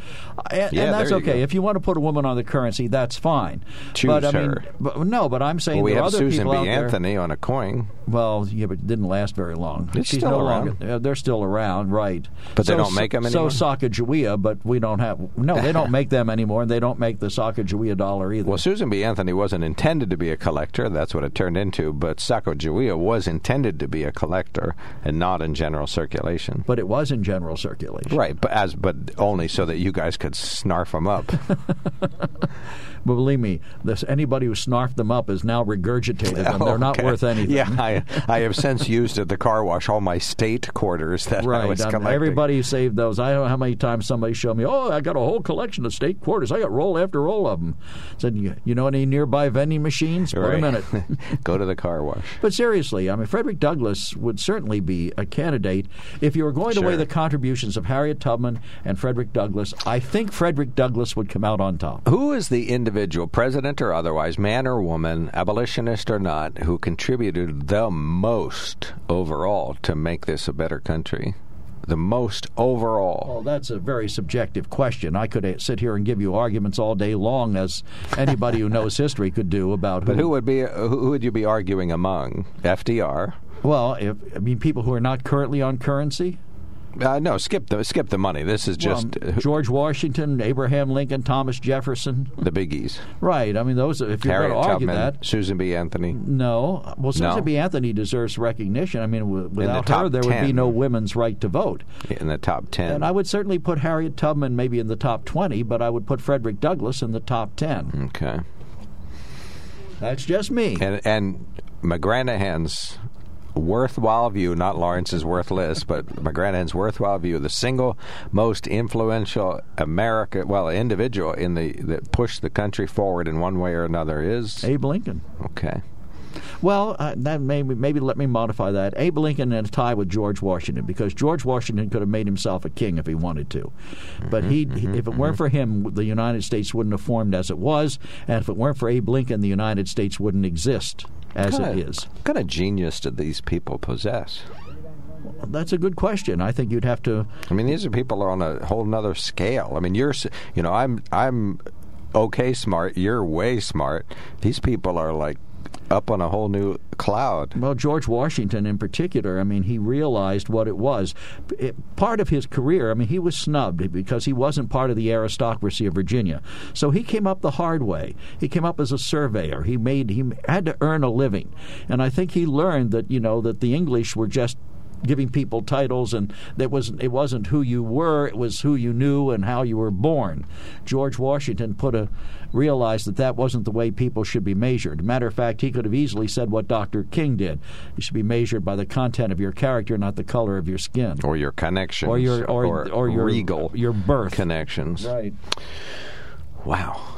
And that's okay. If you want to put a woman on the currency, that's fine. Choose her. But I'm saying there are other people. Susan B. Anthony on a coin. Well, yeah, but it didn't last very long. She's still around. They're still around, right. But they don't make them anymore? So Sacagawea, but we don't have... No, they don't make them anymore, and they don't make the Sacagawea dollar either. Well, Susan B. Anthony wasn't intended to be a collector. That's what it turned into. But Sacagawea was intended to be a collector and not in general circulation. But it was in general circulation. Right, but only so that you guys could snarf them up. But believe me, anybody who snarfed them up is now regurgitating complicated, and they're not worth anything. Yeah, I have since used at the car wash all my state quarters that I was collecting. Everybody saved those. I don't know how many times somebody showed me, oh, I got a whole collection of state quarters. I got roll after roll of them. I said, you know any nearby vending machines? Wait a minute. Go to the car wash. But seriously, I mean, Frederick Douglass would certainly be a candidate. If you were going to weigh the contributions of Harriet Tubman and Frederick Douglass, I think Frederick Douglass would come out on top. Who is the individual, president or otherwise, man or woman, abolitionist or not, who contributed the most overall to make this a better country? The most overall? Well, that's a very subjective question. I could sit here and give you arguments all day long, as anybody who knows history could do, about who. But who would you be arguing among? FDR? Well, people who are not currently on currency? No, skip the money. This is just George Washington, Abraham Lincoln, Thomas Jefferson, the biggies. Right. I mean, those. If you're going to argue Tubman, that, Susan B. Anthony. No. Well, Susan B. Anthony deserves recognition. I mean, without her, there would be no women's right to vote. In the top 10. And I would certainly put Harriet Tubman maybe in the top 20, but I would put Frederick Douglass in the top 10. Okay. That's just me. And McGranahan's worthwhile view, not Lawrence's worthless, but McGranahan's worthwhile view, the single most influential individual in that pushed the country forward in one way or another is? Abe Lincoln. Okay. Well, that maybe let me modify that. Abe Lincoln in a tie with George Washington, because George Washington could have made himself a king if he wanted to. But if it weren't for him, the United States wouldn't have formed as it was, and if it weren't for Abe Lincoln, the United States wouldn't exist as it is. What kind of genius did these people possess? Well, that's a good question. I think you'd have to... I mean, these are people on a whole nother scale. I mean, I'm okay smart, you're way smart. These people are like up on a whole new cloud. Well, George Washington in particular, I mean, he realized what it was. Part of his career, I mean, he was snubbed because he wasn't part of the aristocracy of Virginia. So he came up the hard way. He came up as a surveyor. He had to earn a living. And I think he learned that, that the English were just giving people titles, and it wasn't who you were, it was who you knew and how you were born. George Washington realized that wasn't the way people should be measured. Matter of fact, he could have easily said what Dr. King did. You should be measured by the content of your character, not the color of your skin. Or your connections. Or your regal your birth. Connections. Right. Wow.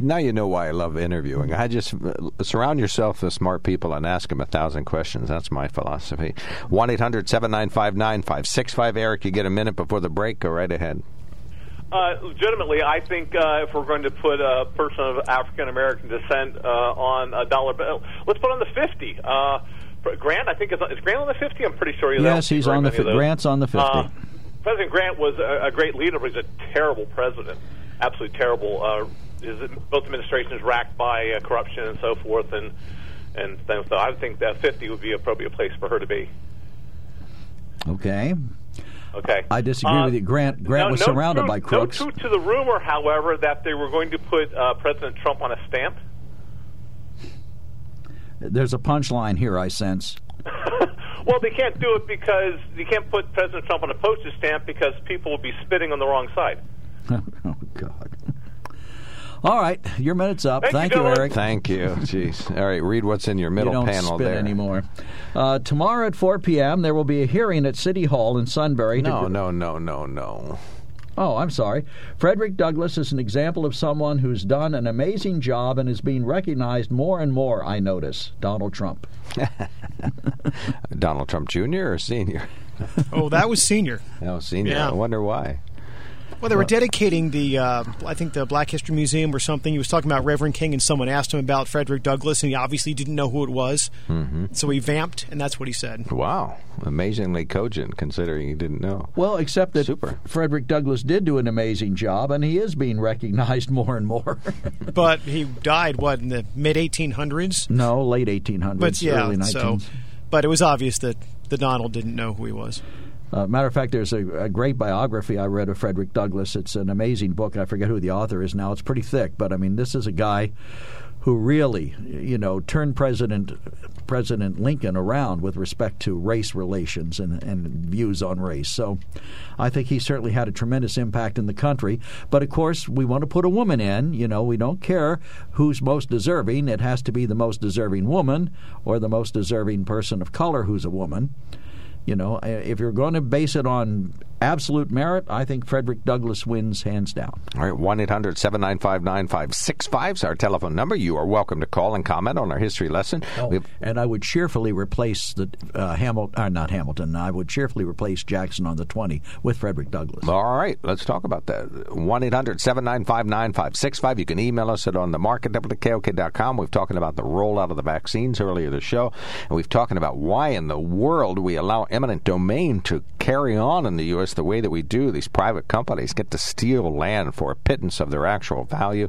Now you know why I love interviewing. I just surround yourself with smart people and ask them 1,000 questions. That's my philosophy. 1-800-795-9565. Eric, you get a minute before the break. Go right ahead. Legitimately, I think if we're going to put a person of African-American descent on a dollar bill, let's put on the 50. Grant, I think, is Grant on the 50? I'm pretty sure. Yes, he's on the 50. Grant's on the 50. President Grant was a great leader, but he's a terrible president. Absolutely terrible. Both administrations racked by corruption and so forth, and so I would think that 50 would be an appropriate place for her to be. Okay. I disagree with you. Grant was surrounded by crooks. No truth to the rumor, however, that they were going to put President Trump on a stamp. There's a punchline here, I sense. Well, they can't do it because you can't put President Trump on a postage stamp because people will be spitting on the wrong side. Oh, God. All right, your minute's up. Thank you, Eric. Thank you. Jeez. All right, read what's in your middle panel there. You don't spit anymore. Tomorrow at 4 p.m., there will be a hearing at City Hall in Sunbury. No. Oh, I'm sorry. Frederick Douglass is an example of someone who's done an amazing job and is being recognized more and more, I notice. Donald Trump. Donald Trump Jr. or Sr.? Oh, that was Sr. Yeah. I wonder why. Well, they were dedicating the Black History Museum or something. He was talking about Reverend King, and someone asked him about Frederick Douglass, and he obviously didn't know who it was. Mm-hmm. So he vamped, and that's what he said. Wow. Amazingly cogent, considering he didn't know. Well, except that Frederick Douglass did do an amazing job, and he is being recognized more and more. But he died, in the mid-1800s? No, late 1800s, early 1900s. But it was obvious that Donald didn't know who he was. Matter of fact, there's a great biography I read of Frederick Douglass. It's an amazing book. I forget who the author is now. It's pretty thick, but I mean, this is a guy who really, you know, turned President Lincoln around with respect to race relations and views on race. So I think he certainly had a tremendous impact in the country. But, of course, we want to put a woman in. You know, we don't care who's most deserving. It has to be the most deserving woman or the most deserving person of color who's a woman. You know, if you're going to base it on absolute merit, I think Frederick Douglass wins hands down. All right, 1-800-795-9565 is our telephone number. You are welcome to call and comment on our history lesson. Oh, and I would cheerfully replace I would cheerfully replace Jackson on the 20 with Frederick Douglass. All right, let's talk about that. 1-800-795-9565. You can email us at onthemarket@WKOK.com. We've talking about the rollout of the vaccines earlier this show, and we've talking about why in the world we allow eminent domain to carry on in the U.S. the way that we do. These private companies get to steal land for a pittance of their actual value.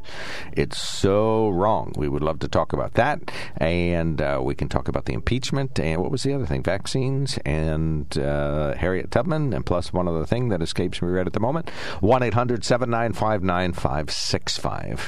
It's so wrong. We would love to talk about that, and we can talk about the impeachment, and what was the other thing? Vaccines, and Harriet Tubman, and plus one other thing that escapes me right at the moment. 1-800-795-9565.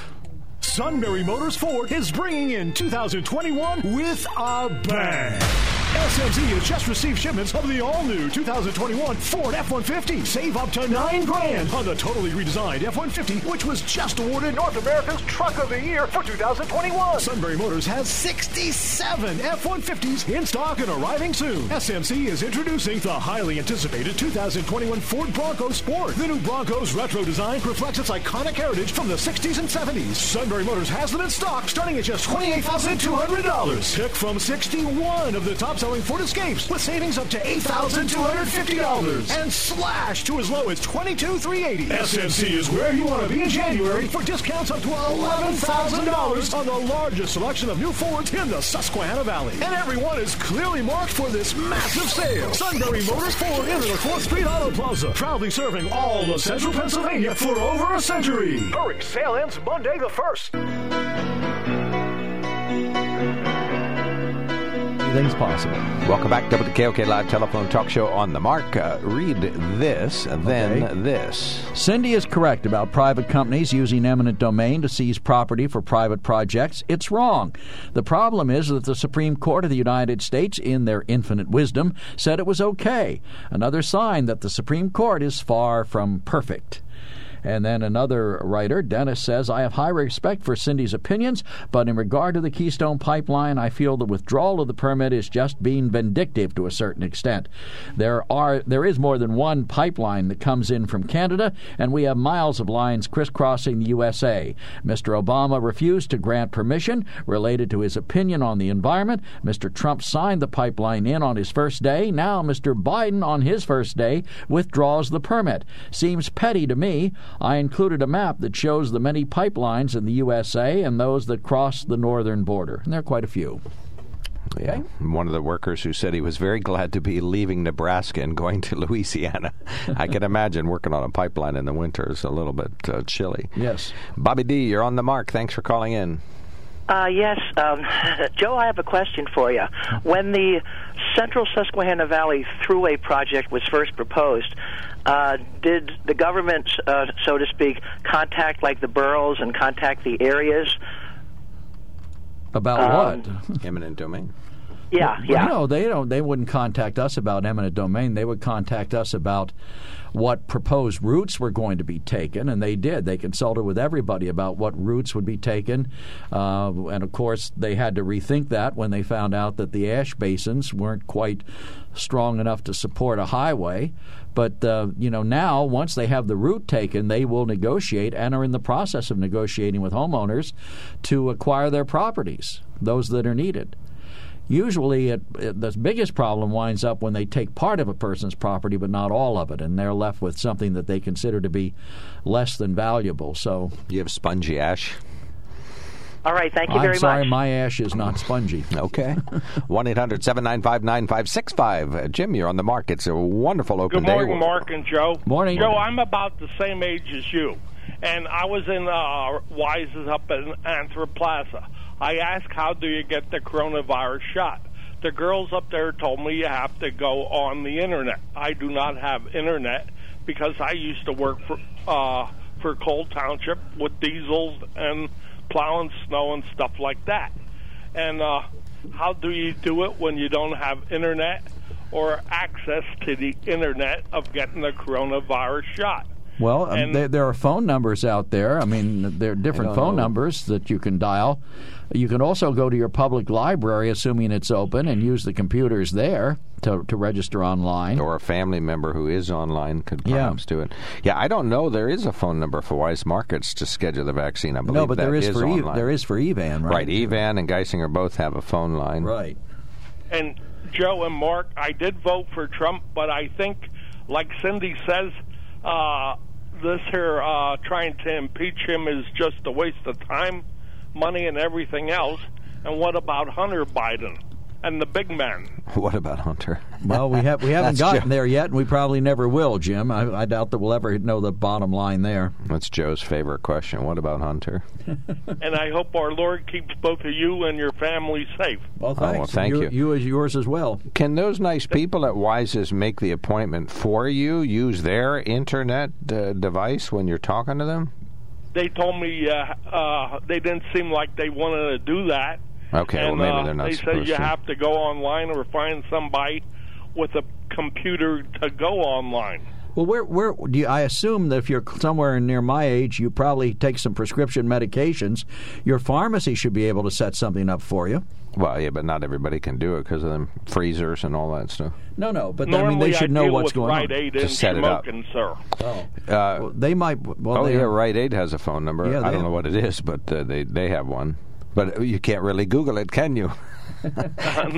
Sunbury Motors Ford is bringing in 2021 with a bang. SMC has just received shipments of the all-new 2021 Ford F-150. Save up to $9,000 on the totally redesigned F-150, which was just awarded North America's Truck of the Year for 2021. Sunbury Motors has 67 F-150s in stock and arriving soon. SMC is introducing the highly anticipated 2021 Ford Bronco Sport. The new Bronco's retro design reflects its iconic heritage from the 60s and 70s. Sunbury Motors has them in stock starting at just $28,200. Pick from 61 of the top-selling Ford Escapes with savings up to $8,250 and slash to as low as $22,380. SMC is where you want to be in January for discounts up to $11,000 on the largest selection of new Fords in the Susquehanna Valley. And everyone is clearly marked for this massive sale. Sunbury Motors Ford in the 4th Street Auto Plaza, proudly serving all of Central Pennsylvania for over a century. Hurry, sale ends Monday the 1st. Things possible. Welcome back to WKOK Live Telephone Talk Show on the Mark. Read this, then okay. This. Cindy is correct about private companies using eminent domain to seize property for private projects. It's wrong. The problem is that the Supreme Court of the United States, in their infinite wisdom, said it was okay. Another sign that the Supreme Court is far from perfect. And then another writer, Dennis, says, I have high respect for Cindy's opinions, but in regard to the Keystone Pipeline, I feel the withdrawal of the permit is just being vindictive to a certain extent. There is more than one pipeline that comes in from Canada, and we have miles of lines crisscrossing the USA. Mr. Obama refused to grant permission related to his opinion on the environment. Mr. Trump signed the pipeline in on his first day. Now Mr. Biden, on his first day, withdraws the permit. Seems petty to me. I included a map that shows the many pipelines in the USA and those that cross the northern border. And there are quite a few. Yeah, one of the workers who said he was very glad to be leaving Nebraska and going to Louisiana. I can imagine working on a pipeline in the winter is a little bit chilly. Yes. Bobby D., you're on the Mark. Thanks for calling in. Yes, Joe, I have a question for you. When the Central Susquehanna Valley Thruway project was first proposed, did the government, so to speak, contact like the boroughs and contact the areas? About what? Eminent domain. Yeah, yeah. No, they don't. They wouldn't contact us about eminent domain. They would contact us about what proposed routes were going to be taken, and they did. They consulted with everybody about what routes would be taken, and of course they had to rethink that when they found out that the ash basins weren't quite strong enough to support a highway. But now once they have the route taken, they will negotiate and are in the process of negotiating with homeowners to acquire their properties, those that are needed. Usually, the biggest problem winds up when they take part of a person's property but not all of it, and they're left with something that they consider to be less than valuable. So you have spongy ash. All right, thank you very much. I'm sorry, my ash is not spongy. Okay. 1-800-795-9565. Jim, you're on the Mark. It's a wonderful open day. Good morning, Mark and Joe. Morning. Joe, I'm about the same age as you, and I was in Wise's up in Anthroplaza. I asked, how do you get the coronavirus shot? The girls up there told me you have to go on the Internet. I do not have Internet because I used to work for Coal Township with diesels and plowing snow and stuff like that. And how do you do it when you don't have Internet or access to the Internet of getting the coronavirus shot? Well, there are phone numbers out there. I mean, there are different phone numbers that you can dial. You can also go to your public library, assuming it's open, and use the computers there to register online. Or a family member who is online could perhaps do it. Yeah, I don't know. There is a phone number for Wise Markets to schedule the vaccine, I believe. No, but there is for Evan, right? Right, Evan and Geisinger both have a phone line. Right. And Joe and Mark, I did vote for Trump, but I think, like Cindy says, this here trying to impeach him is just a waste of time, money, and everything else. And what about Hunter Biden and the big man? What about Hunter? Well, we haven't gotten there yet, and we probably never will, Jim. I doubt that we'll ever know the bottom line there. That's Joe's favorite question. What about Hunter? And I hope our Lord keeps both of you and your family safe. Well, thanks. Oh, well, thank you. You as yours as well. Can those nice people at Wise's make the appointment for you? Use their internet device when you're talking to them? They told me they didn't seem like they wanted to do that. Okay, and, well, maybe they're not supposed to. They said you have to go online or find somebody with a computer to go online. Well, where do you, I assume that if you're somewhere near my age, you probably take some prescription medications. Your pharmacy should be able to set something up for you. Well, yeah, but not everybody can do it because of them freezers and all that stuff. No, but normally, I mean, they should know what's going on. Normally, I deal with Rite Aid and Shamokin, sir. Oh. Well, they might. Well, Rite Aid has a phone number. Yeah, I don't know what it is, but they have one. But you can't really Google it, can you? Let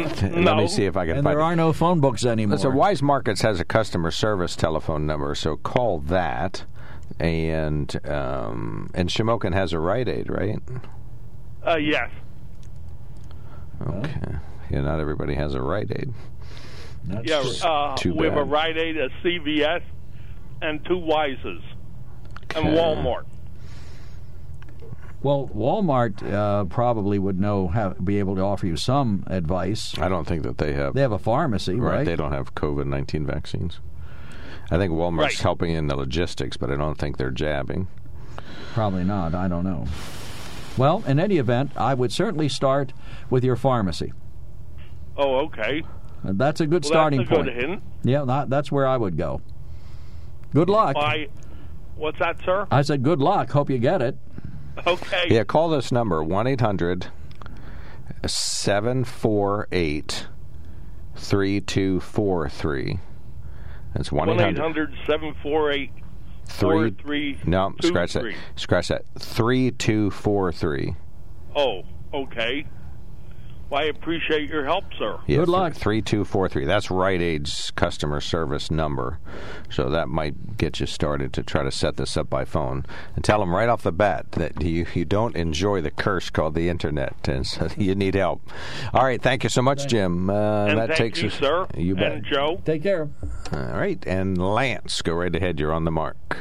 me see if I can find it. And there are no phone books anymore. So Wise Markets has a customer service telephone number, so call that. And Shamokin has a Rite Aid, right? Yes. Okay. Yeah, not everybody has a Rite Aid. We have a Rite Aid, a CVS, and two Wises, and Walmart. Well, Walmart probably would be able to offer you some advice. I don't think that they have. They have a pharmacy, right? They don't have COVID-19 vaccines. I think Walmart's helping in the logistics, but I don't think they're jabbing. Probably not. I don't know. Well, in any event, I would certainly start with your pharmacy. Oh, okay. That's a good starting point. That's a good hint. Yeah, that's where I would go. Good luck. What's that, sir? I said good luck. Hope you get it. Okay. Yeah, call this number, 1-800-748-3243. That's 1-800-748-3323. No, scratch that. 3243. Oh, okay. Well, I appreciate your help, sir. Yeah, good luck. 3243. That's Rite Aid's customer service number. So that might get you started to try to set this up by phone. And tell them right off the bat that you don't enjoy the curse called the Internet, and so you need help. All right. Thank you so much, Jim. And that thank takes you, us, sir. You bet. And Joe. Take care. All right. And Lance, go right ahead. You're on the mark.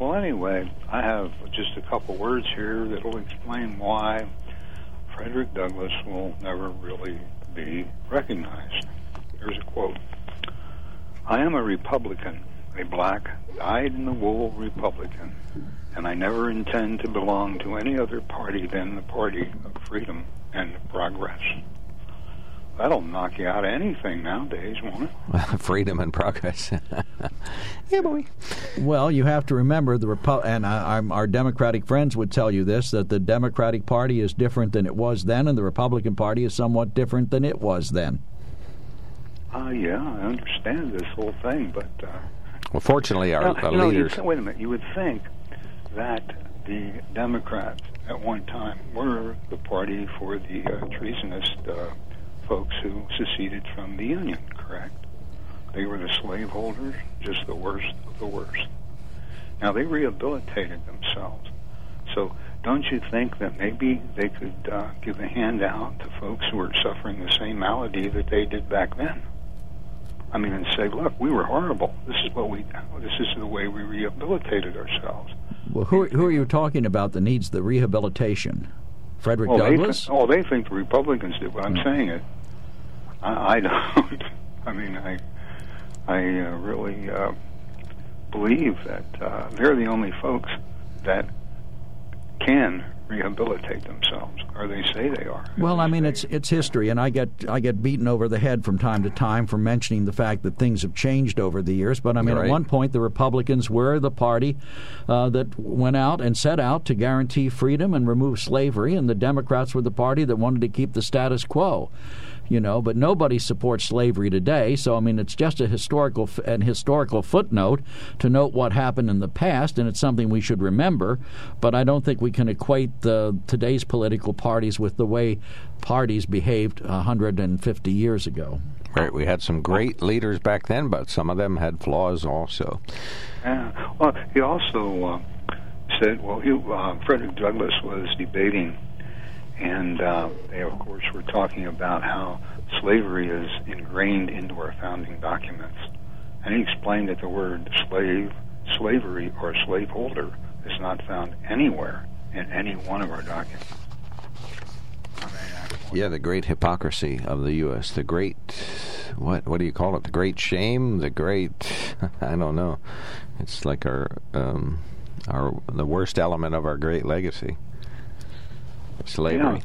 Well, anyway, I have just a couple words here that will explain why Frederick Douglass will never really be recognized. Here's a quote. I am a Republican, a black, dyed-in-the-wool Republican, and I never intend to belong to any other party than the party of freedom and progress. That'll knock you out of anything nowadays, won't it? Freedom and progress. Yeah, boy. Well, you have to remember, our Democratic friends would tell you this, that the Democratic Party is different than it was then, and the Republican Party is somewhat different than it was then. Yeah, I understand this whole thing, but... well, fortunately, our leaders... Wait a minute. You would think that the Democrats at one time were the party for the treasonist... folks who seceded from the Union, correct? They were the slaveholders, just the worst of the worst. Now, they rehabilitated themselves. So don't you think that maybe they could give a handout to folks who are suffering the same malady that they did back then? I mean, and say, look, we were horrible. This is the way we rehabilitated ourselves. Well, who are you talking about that needs the rehabilitation? Frederick Douglass? They think the Republicans do, but I'm saying it. I don't. I mean, I really believe that they're the only folks that can rehabilitate themselves, or they say they are. Well, I mean, it's history, and I get beaten over the head from time to time for mentioning the fact that things have changed over the years. But I mean, right. At one point, the Republicans were the party that went out and set out to guarantee freedom and remove slavery, and the Democrats were the party that wanted to keep the status quo. You know, but nobody supports slavery today. So, I mean, it's just an historical footnote to note what happened in the past, and it's something we should remember. But I don't think we can equate today's political parties with the way parties behaved 150 years ago. Right. We had some great leaders back then, but some of them had flaws also. Well, he also said, Frederick Douglass was debating. And they, of course, were talking about how slavery is ingrained into our founding documents. And he explained that the word slave, slavery, or slaveholder is not found anywhere in any one of our documents. I mean, yeah, the great hypocrisy of the U.S., the great, what do you call it, the great shame, the great, I don't know. It's like the worst element of our great legacy. Slavery.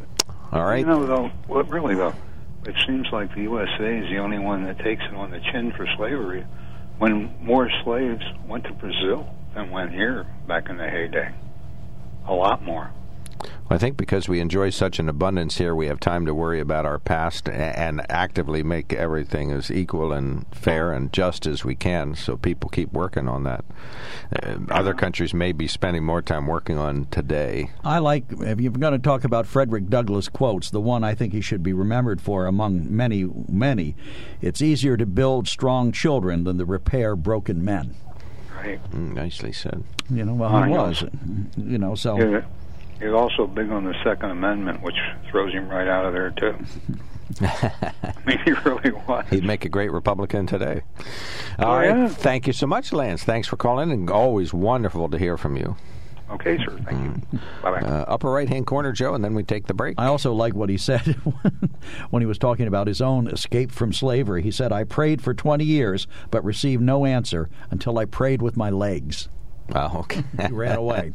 All right. You know, though, it seems like the USA is the only one that takes it on the chin for slavery, when more slaves went to Brazil than went here back in the heyday. A lot more. Well, I think because we enjoy such an abundance here, we have time to worry about our past and actively make everything as equal and fair and just as we can, so people keep working on that. Other countries may be spending more time working on today. If you're going to talk about Frederick Douglass quotes, the one I think he should be remembered for among many, many, it's easier to build strong children than to repair broken men. Right. Nicely said. You know, well, he was. You know, so... Yeah. He's also big on the Second Amendment, which throws him right out of there, too. I mean, he really was. He'd make a great Republican today. All right. Thank you so much, Lance. Thanks for calling, and always wonderful to hear from you. Okay, sir. Thank you. Bye-bye. Upper right-hand corner, Joe, and then we take the break. I also like what he said when he was talking about his own escape from slavery. He said, I prayed for 20 years but received no answer until I prayed with my legs. Oh, okay. He ran away.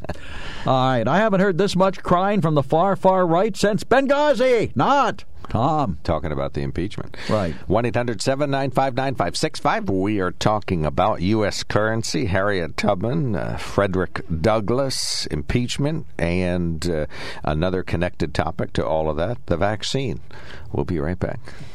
All right. I haven't heard this much crying from the far, far right since Benghazi. Not Tom. Talking about the impeachment. Right. 1-800-795-9565. We are talking about U.S. currency, Harriet Tubman, Frederick Douglass, impeachment, and another connected topic to all of that, the vaccine. We'll be right back.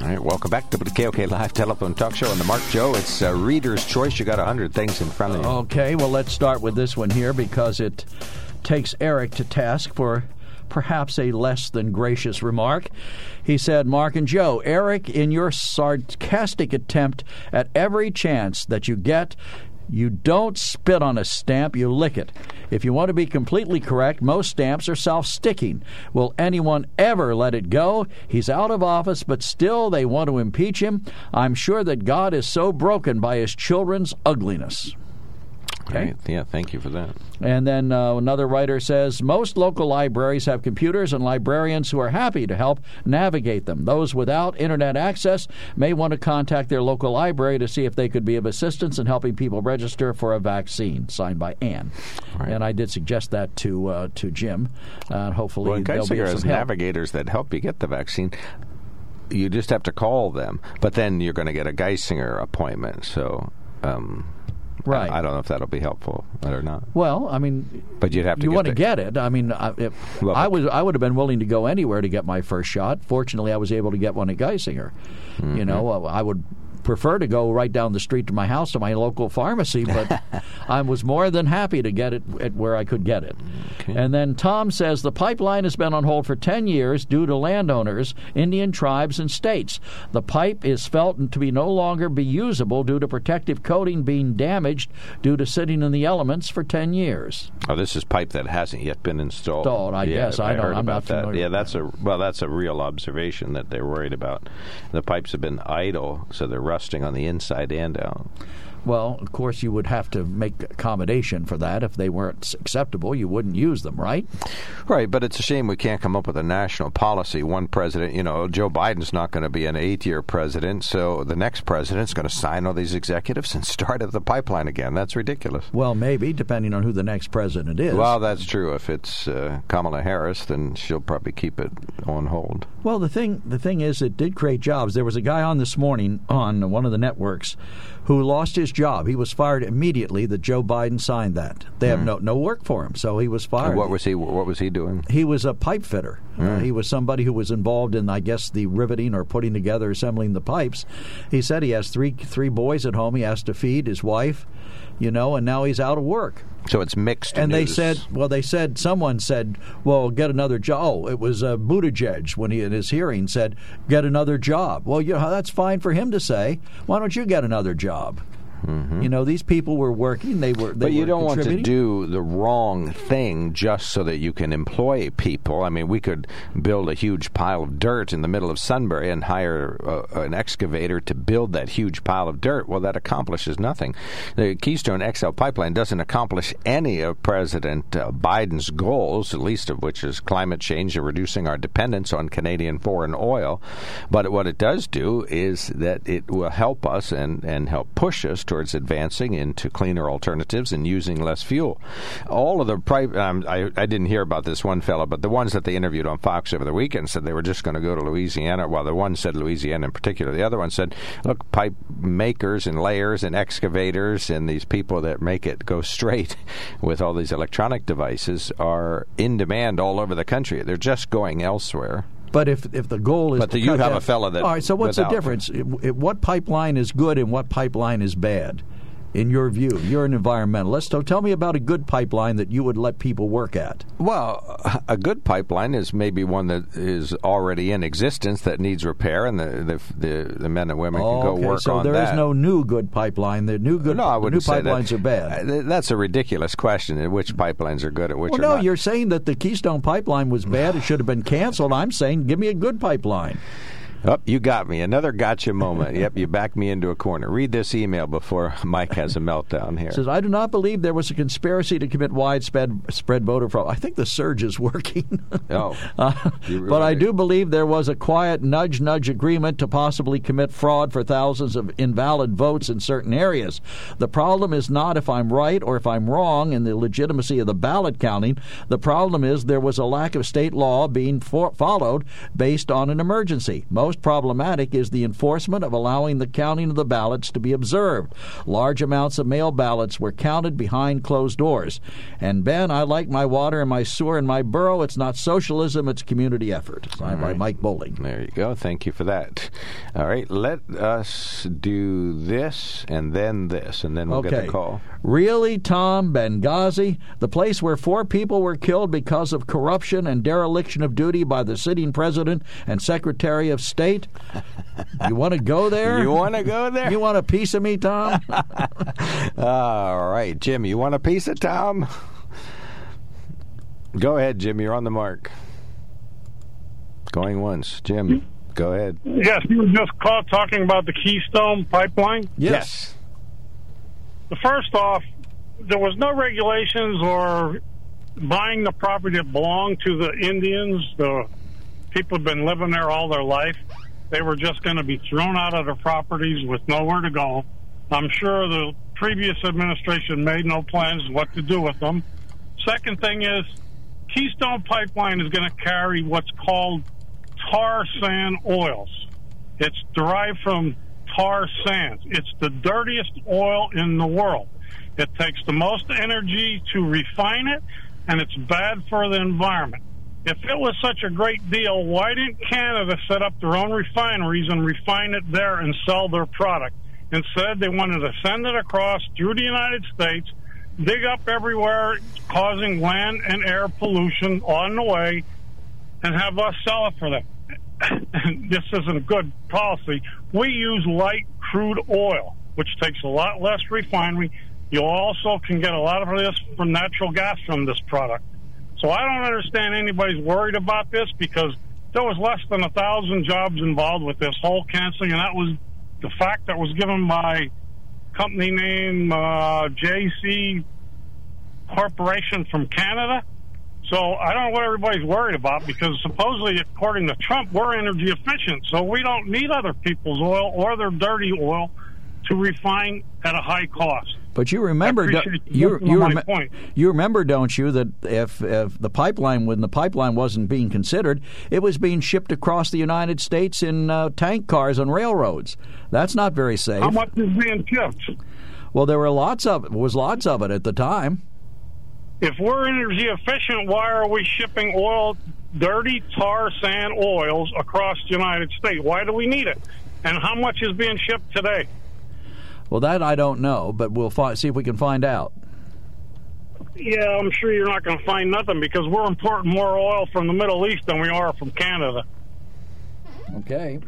All right, welcome back to the WKOK Live Telephone Talk Show on the Mark Joe. It's Reader's Choice. You got 100 things in front of you. Okay, well, let's start with this one here because it takes Eric to task for perhaps a less than gracious remark. He said, Mark and Joe, Eric, in your sarcastic attempt at every chance that you get, you don't spit on a stamp, you lick it. If you want to be completely correct, most stamps are self-sticking. Will anyone ever let it go? He's out of office, but still they want to impeach him. I'm sure that God is so broken by his children's ugliness. Okay. Right. Yeah, thank you for that. And then another writer says, most local libraries have computers and librarians who are happy to help navigate them. Those without Internet access may want to contact their local library to see if they could be of assistance in helping people register for a vaccine, signed by Ann. Right. And I did suggest that to Jim. Hopefully there'll be some help. Navigators that help you get the vaccine. you just have to call them, but then you're going to get a Geisinger appointment. So, right. I don't know if that'll be helpful or not. Well, I mean, but you'd have to. You want to get it. I mean, I would have been willing to go anywhere to get my first shot. Fortunately, I was able to get one at Geisinger. Mm-hmm. You know, I would prefer to go right down the street to my house to my local pharmacy, but I was more than happy to get it at where I could get it. Okay. And then Tom says, the pipeline has been on hold for 10 years due to landowners, Indian tribes, and states. The pipe is felt to be no longer be usable due to protective coating being damaged due to sitting in the elements for 10 years. Oh, this is pipe that hasn't yet been installed. I guess. I'm not familiar. Yeah, that's a real observation that they're worried about. The pipes have been idle, so they're rusting on the inside and out. Well, of course, you would have to make accommodation for that. If they weren't acceptable, you wouldn't use them, right? Right, but it's a shame we can't come up with a national policy. One president, you know, Joe Biden's not going to be an 8-year president, so the next president's going to sign all these executives and start up the pipeline again. That's ridiculous. Well, maybe, depending on who the next president is. Well, that's true. If it's Kamala Harris, then she'll probably keep it on hold. Well, the thing is, it did create jobs. There was a guy on this morning on one of the networks who lost his job. He was fired immediately that Joe Biden signed that. They have no work for him, so he was fired. And what was he doing? He was a pipe fitter. He was somebody who was involved in, I guess, the riveting or putting together, assembling the pipes. He said he has three boys at home. He has to feed his wife, you know, and now he's out of work. So it's mixed. And news. Someone said, get another job. Oh, it was Buttigieg when he in his hearing said, get another job. Well, you know, that's fine for him to say. Why don't you get another job? Mm-hmm. You know, these people were working. But you don't want to do the wrong thing just so that you can employ people. I mean, we could build a huge pile of dirt in the middle of Sunbury and hire an excavator to build that huge pile of dirt. Well, that accomplishes nothing. The Keystone XL pipeline doesn't accomplish any of President Biden's goals, the least of which is climate change and reducing our dependence on Canadian foreign oil. But what it does do is that it will help us and help push us towards advancing into cleaner alternatives and using less fuel. All of the I didn't hear about this one fellow, but the ones that they interviewed on Fox over the weekend said they were just going to go to Louisiana. Well, the one said Louisiana in particular. The other one said, look, pipe makers and layers and excavators and these people that make it go straight with all these electronic devices are in demand all over the country. They're just going elsewhere. But if the goal is... But you have a fella that... All right, so what's the difference? What pipeline is good and what pipeline is bad, in your view? You're an environmentalist, so tell me about a good pipeline that you would let people work at. Well, a good pipeline is maybe one that is already in existence that needs repair, and the men and women can go work on that. So there is no new good pipeline. The new pipelines are bad. That's a ridiculous question, which pipelines are good and which are not. Well, no, you're saying that the Keystone Pipeline was bad. It should have been canceled. I'm saying give me a good pipeline. Oh, you got me. Another gotcha moment. Yep, you backed me into a corner. Read this email before Mike has a meltdown here. It says, I do not believe there was a conspiracy to commit widespread voter fraud. I think the surge is working. But I do believe there was a quiet nudge-nudge agreement to possibly commit fraud for thousands of invalid votes in certain areas. The problem is not if I'm right or if I'm wrong in the legitimacy of the ballot counting. The problem is there was a lack of state law being followed based on an emergency. Most problematic is the enforcement of allowing the counting of the ballots to be observed. Large amounts of mail ballots were counted behind closed doors. And, Ben, I like my water and my sewer and my borough. It's not socialism, it's community effort. Signed by Mike Bowling. There you go. Thank you for that. All right, let us do this and then this, and then we'll get the call. Really, Tom, Benghazi, the place where 4 people were killed because of corruption and dereliction of duty by the sitting president and Secretary of State. You want to go there? You want to go there? You want a piece of me, Tom? All right, Jim, you want a piece of Tom? Go ahead, Jim. You're on the mark. Going once. Jim, go ahead. Yes, you were just caught talking about the Keystone Pipeline? Yes. First off, there was no regulations or buying the property that belonged to the Indians, the people have been living there all their life. They were just going to be thrown out of their properties with nowhere to go. I'm sure the previous administration made no plans what to do with them. Second thing is, Keystone Pipeline is going to carry what's called tar sand oils. It's derived from tar sands. It's the dirtiest oil in the world. It takes the most energy to refine it, and it's bad for the environment. If it was such a great deal, why didn't Canada set up their own refineries and refine it there and sell their product? Instead, they wanted to send it across through the United States, dig up everywhere, causing land and air pollution on the way, and have us sell it for them. This isn't good policy. We use light crude oil, which takes a lot less refinery. You also can get a lot of this from natural gas from this product. So I don't understand anybody's worried about this, because there was less than 1,000 jobs involved with this whole canceling, and that was the fact that was given by company name JC Corporation from Canada. So I don't know what everybody's worried about, because supposedly, according to Trump, we're energy efficient, so we don't need other people's oil or their dirty oil to refine at a high cost. But you remember, you remember, don't you, that if the pipeline, when the pipeline wasn't being considered, it was being shipped across the United States in tank cars and railroads. That's not very safe. How much is being shipped? Well, there were lots of it at the time. If we're energy efficient, why are we shipping oil, dirty tar sand oils, across the United States? Why do we need it? And how much is being shipped today? Well, that I don't know, but we'll see if we can find out. Yeah, I'm sure you're not going to find nothing, because we're importing more oil from the Middle East than we are from Canada. Okay.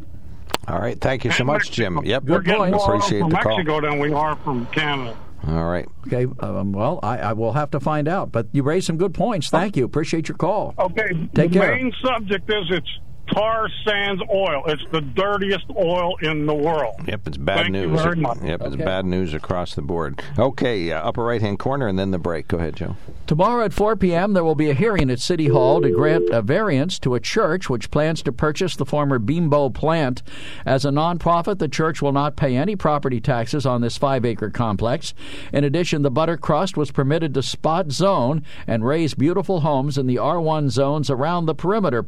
All right. Thank you so much, Jim. Yep. Good point. Appreciate the call. We're getting more oil from Mexico than we are from Canada. All right. Okay. Well, I will have to find out, but you raised some good points. Thank you. Appreciate your call. Okay. Take care. The main subject is it's tar sands oil. It's the dirtiest oil in the world. Yep, it's bad news. Thank you very much. Yep, okay. It's bad news across the board. Okay, upper right-hand corner and then the break. Go ahead, Joe. Tomorrow at 4 p.m., there will be a hearing at City Hall to grant a variance to a church which plans to purchase the former Bimbo plant. As a nonprofit, the church will not pay any property taxes on this 5-acre complex. In addition, the butter crust was permitted to spot zone and raise beautiful homes in the R1 zones around the perimeter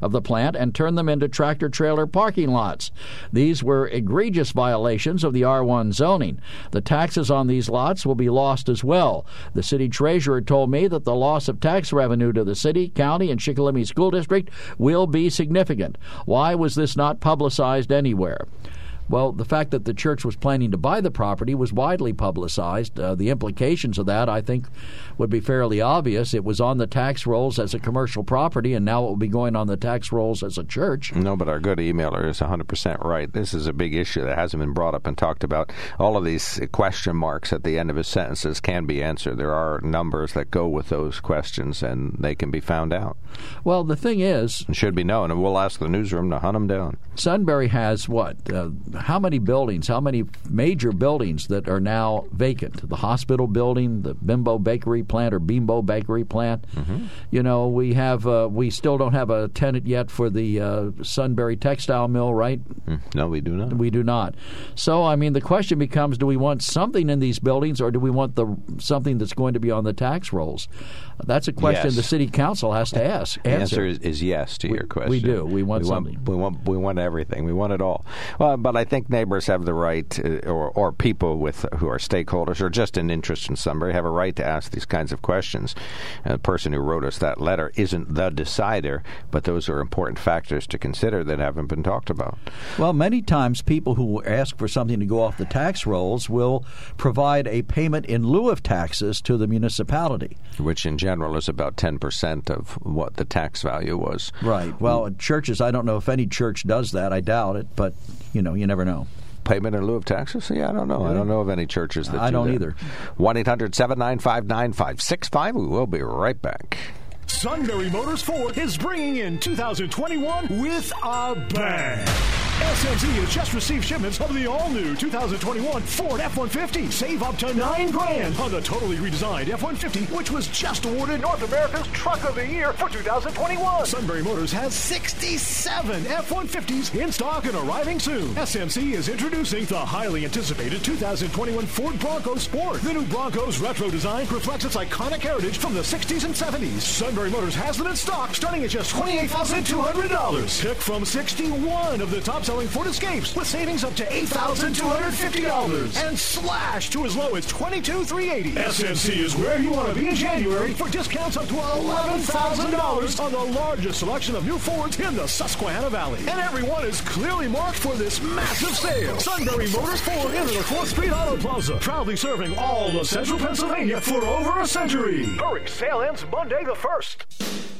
of the plant, and turn them into tractor-trailer parking lots. These were egregious violations of the R1 zoning. The taxes on these lots will be lost as well. The city treasurer told me that the loss of tax revenue to the city, county, and Shikellamy School District will be significant. Why was this not publicized anywhere? Well, the fact that the church was planning to buy the property was widely publicized. The implications of that, I think, would be fairly obvious. It was on the tax rolls as a commercial property, and now it will be going on the tax rolls as a church. No, but our good emailer is 100% right. This is a big issue that hasn't been brought up and talked about. All of these question marks at the end of his sentences can be answered. There are numbers that go with those questions, and they can be found out. Well, the thing is, it should be known, and we'll ask the newsroom to hunt them down. Sunbury has what? How many major buildings that are now vacant? The hospital building, the Bimbo bakery plant. Mm-hmm. You know, we have we still don't have a tenant yet for the Sunbury textile mill, right? No, we do not. We do not. So, I mean, the question becomes, do we want something in these buildings, or do we want something that's going to be on the tax rolls? That's a question yes. The city council has to ask. The answer is yes to your question. We do. We want everything. We want it all. But I think neighbors have the right, or people who are stakeholders or just an interest in Sunbury, have a right to ask these kinds of questions. The person who wrote us that letter isn't the decider, but those are important factors to consider that haven't been talked about. Well, many times people who ask for something to go off the tax rolls will provide a payment in lieu of taxes to the municipality. Which in general is about 10% of what the tax value was. Right. Well, churches, I don't know if any church does that. I doubt it, but, you know, you never know. Payment in lieu of taxes? Yeah, I don't know. Yeah. I don't know of any churches that do that. I don't either. 1-800-795-9565. We will be right back. Sunbury Motors Ford is bringing in 2021 with a bang. SMC has just received shipments of the all-new 2021 Ford F-150. Save up to $9,000 on the totally redesigned F-150, which was just awarded North America's Truck of the Year for 2021. Sunbury Motors has 67 F-150s in stock and arriving soon. SMC is introducing the highly anticipated 2021 Ford Bronco Sport. The new Bronco's retro design reflects its iconic heritage from the 60s and 70s. Sunbury Motors has them in stock starting at just $28,200. Pick from 61 of the top selling Ford Escapes with savings up to $8,250 and slash to as low as $22,380. SMC is where you want to be in January for discounts up to $11,000 on the largest selection of new Fords in the Susquehanna Valley. And everyone is clearly marked for this massive sale. Sunbury Motors Ford into the 4th Street Auto Plaza, proudly serving all of Central Pennsylvania for over a century. Hurry, sale ends Monday the 1st.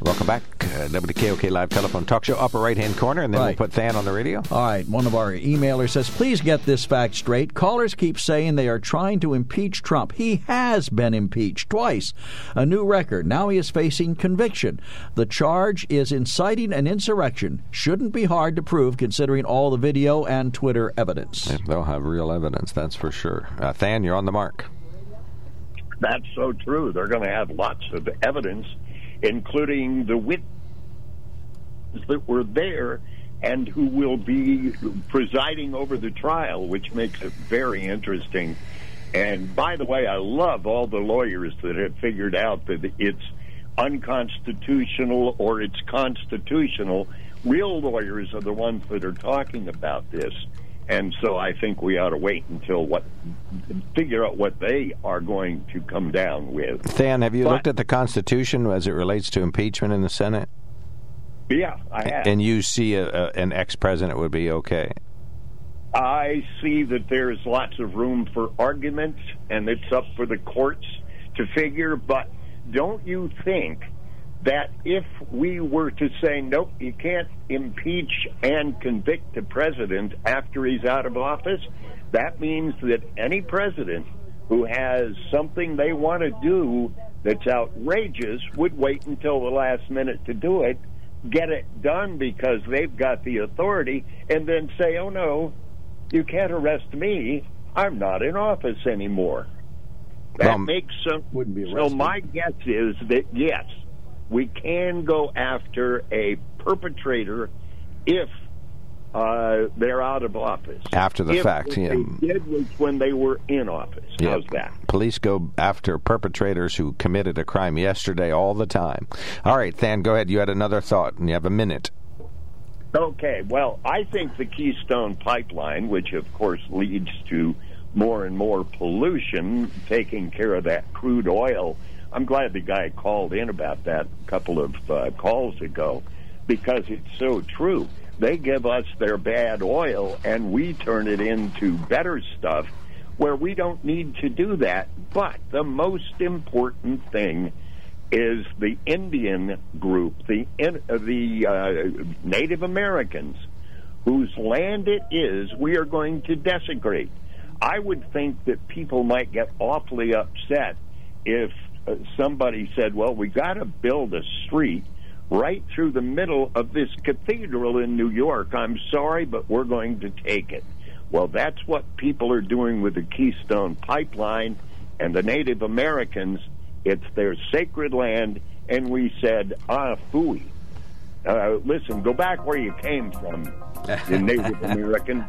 Welcome back. WKOK Live Telephone Talk Show, upper right-hand corner, and then we'll put Than on the radio. All right. One of our emailers says, please get this fact straight. Callers keep saying they are trying to impeach Trump. He has been impeached twice. A new record. Now he is facing conviction. The charge is inciting an insurrection. Shouldn't be hard to prove, considering all the video and Twitter evidence. Yeah, they'll have real evidence, that's for sure. Than, you're on the mark. That's so true. They're going to have lots of evidence, including the witnesses that were there and who will be presiding over the trial, which makes it very interesting. And by the way, I love all the lawyers that have figured out that it's unconstitutional or it's constitutional. Real lawyers are the ones that are talking about this. And so I think we ought to wait until figure out what they are going to come down with. Than, have you looked at the Constitution as it relates to impeachment in the Senate? Yeah, I have. And you see an ex-president would be okay? I see that there's lots of room for arguments, and it's up for the courts to figure. But don't you think that if we were to say, nope, you can't impeach and convict the president after he's out of office, that means that any president who has something they want to do that's outrageous would wait until the last minute to do it, get it done because they've got the authority, and then say, oh, no, you can't arrest me. I'm not in office anymore. That makes sense. So my guess is that, yes, we can go after a perpetrator if they're out of office. After the fact, yeah. What they did was when they were in office. Yeah. How's that? Police go after perpetrators who committed a crime yesterday all the time. All right, Than, go ahead. You had another thought, and you have a minute. Okay. Well, I think the Keystone Pipeline, which, of course, leads to more and more pollution, taking care of that crude oil. I'm glad the guy called in about that a couple of calls ago because it's so true. They give us their bad oil and we turn it into better stuff where we don't need to do that. But the most important thing is the Indian group, the Native Americans, whose land it is we are going to desecrate. I would think that people might get awfully upset if somebody said, well, we got to build a street right through the middle of this cathedral in New York. I'm sorry, but we're going to take it. Well, that's what people are doing with the Keystone Pipeline and the Native Americans. It's their sacred land, and we said, phooey. Listen, go back where you came from, the Native American.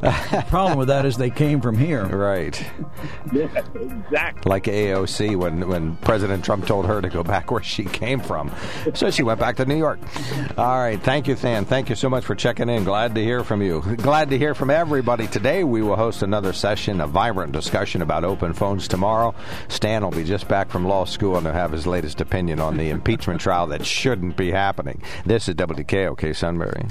The problem with that is they came from here. Right. Yeah, exactly. Like AOC when President Trump told her to go back where she came from. So she went back to New York. All right. Thank you, Than. Thank you so much for checking in. Glad to hear from you. Glad to hear from everybody. Today we will host another session, a vibrant discussion about open phones tomorrow. Stan will be just back from law school and will have his latest opinion on the impeachment trial that shouldn't be happening. This is WKOK Sunbury.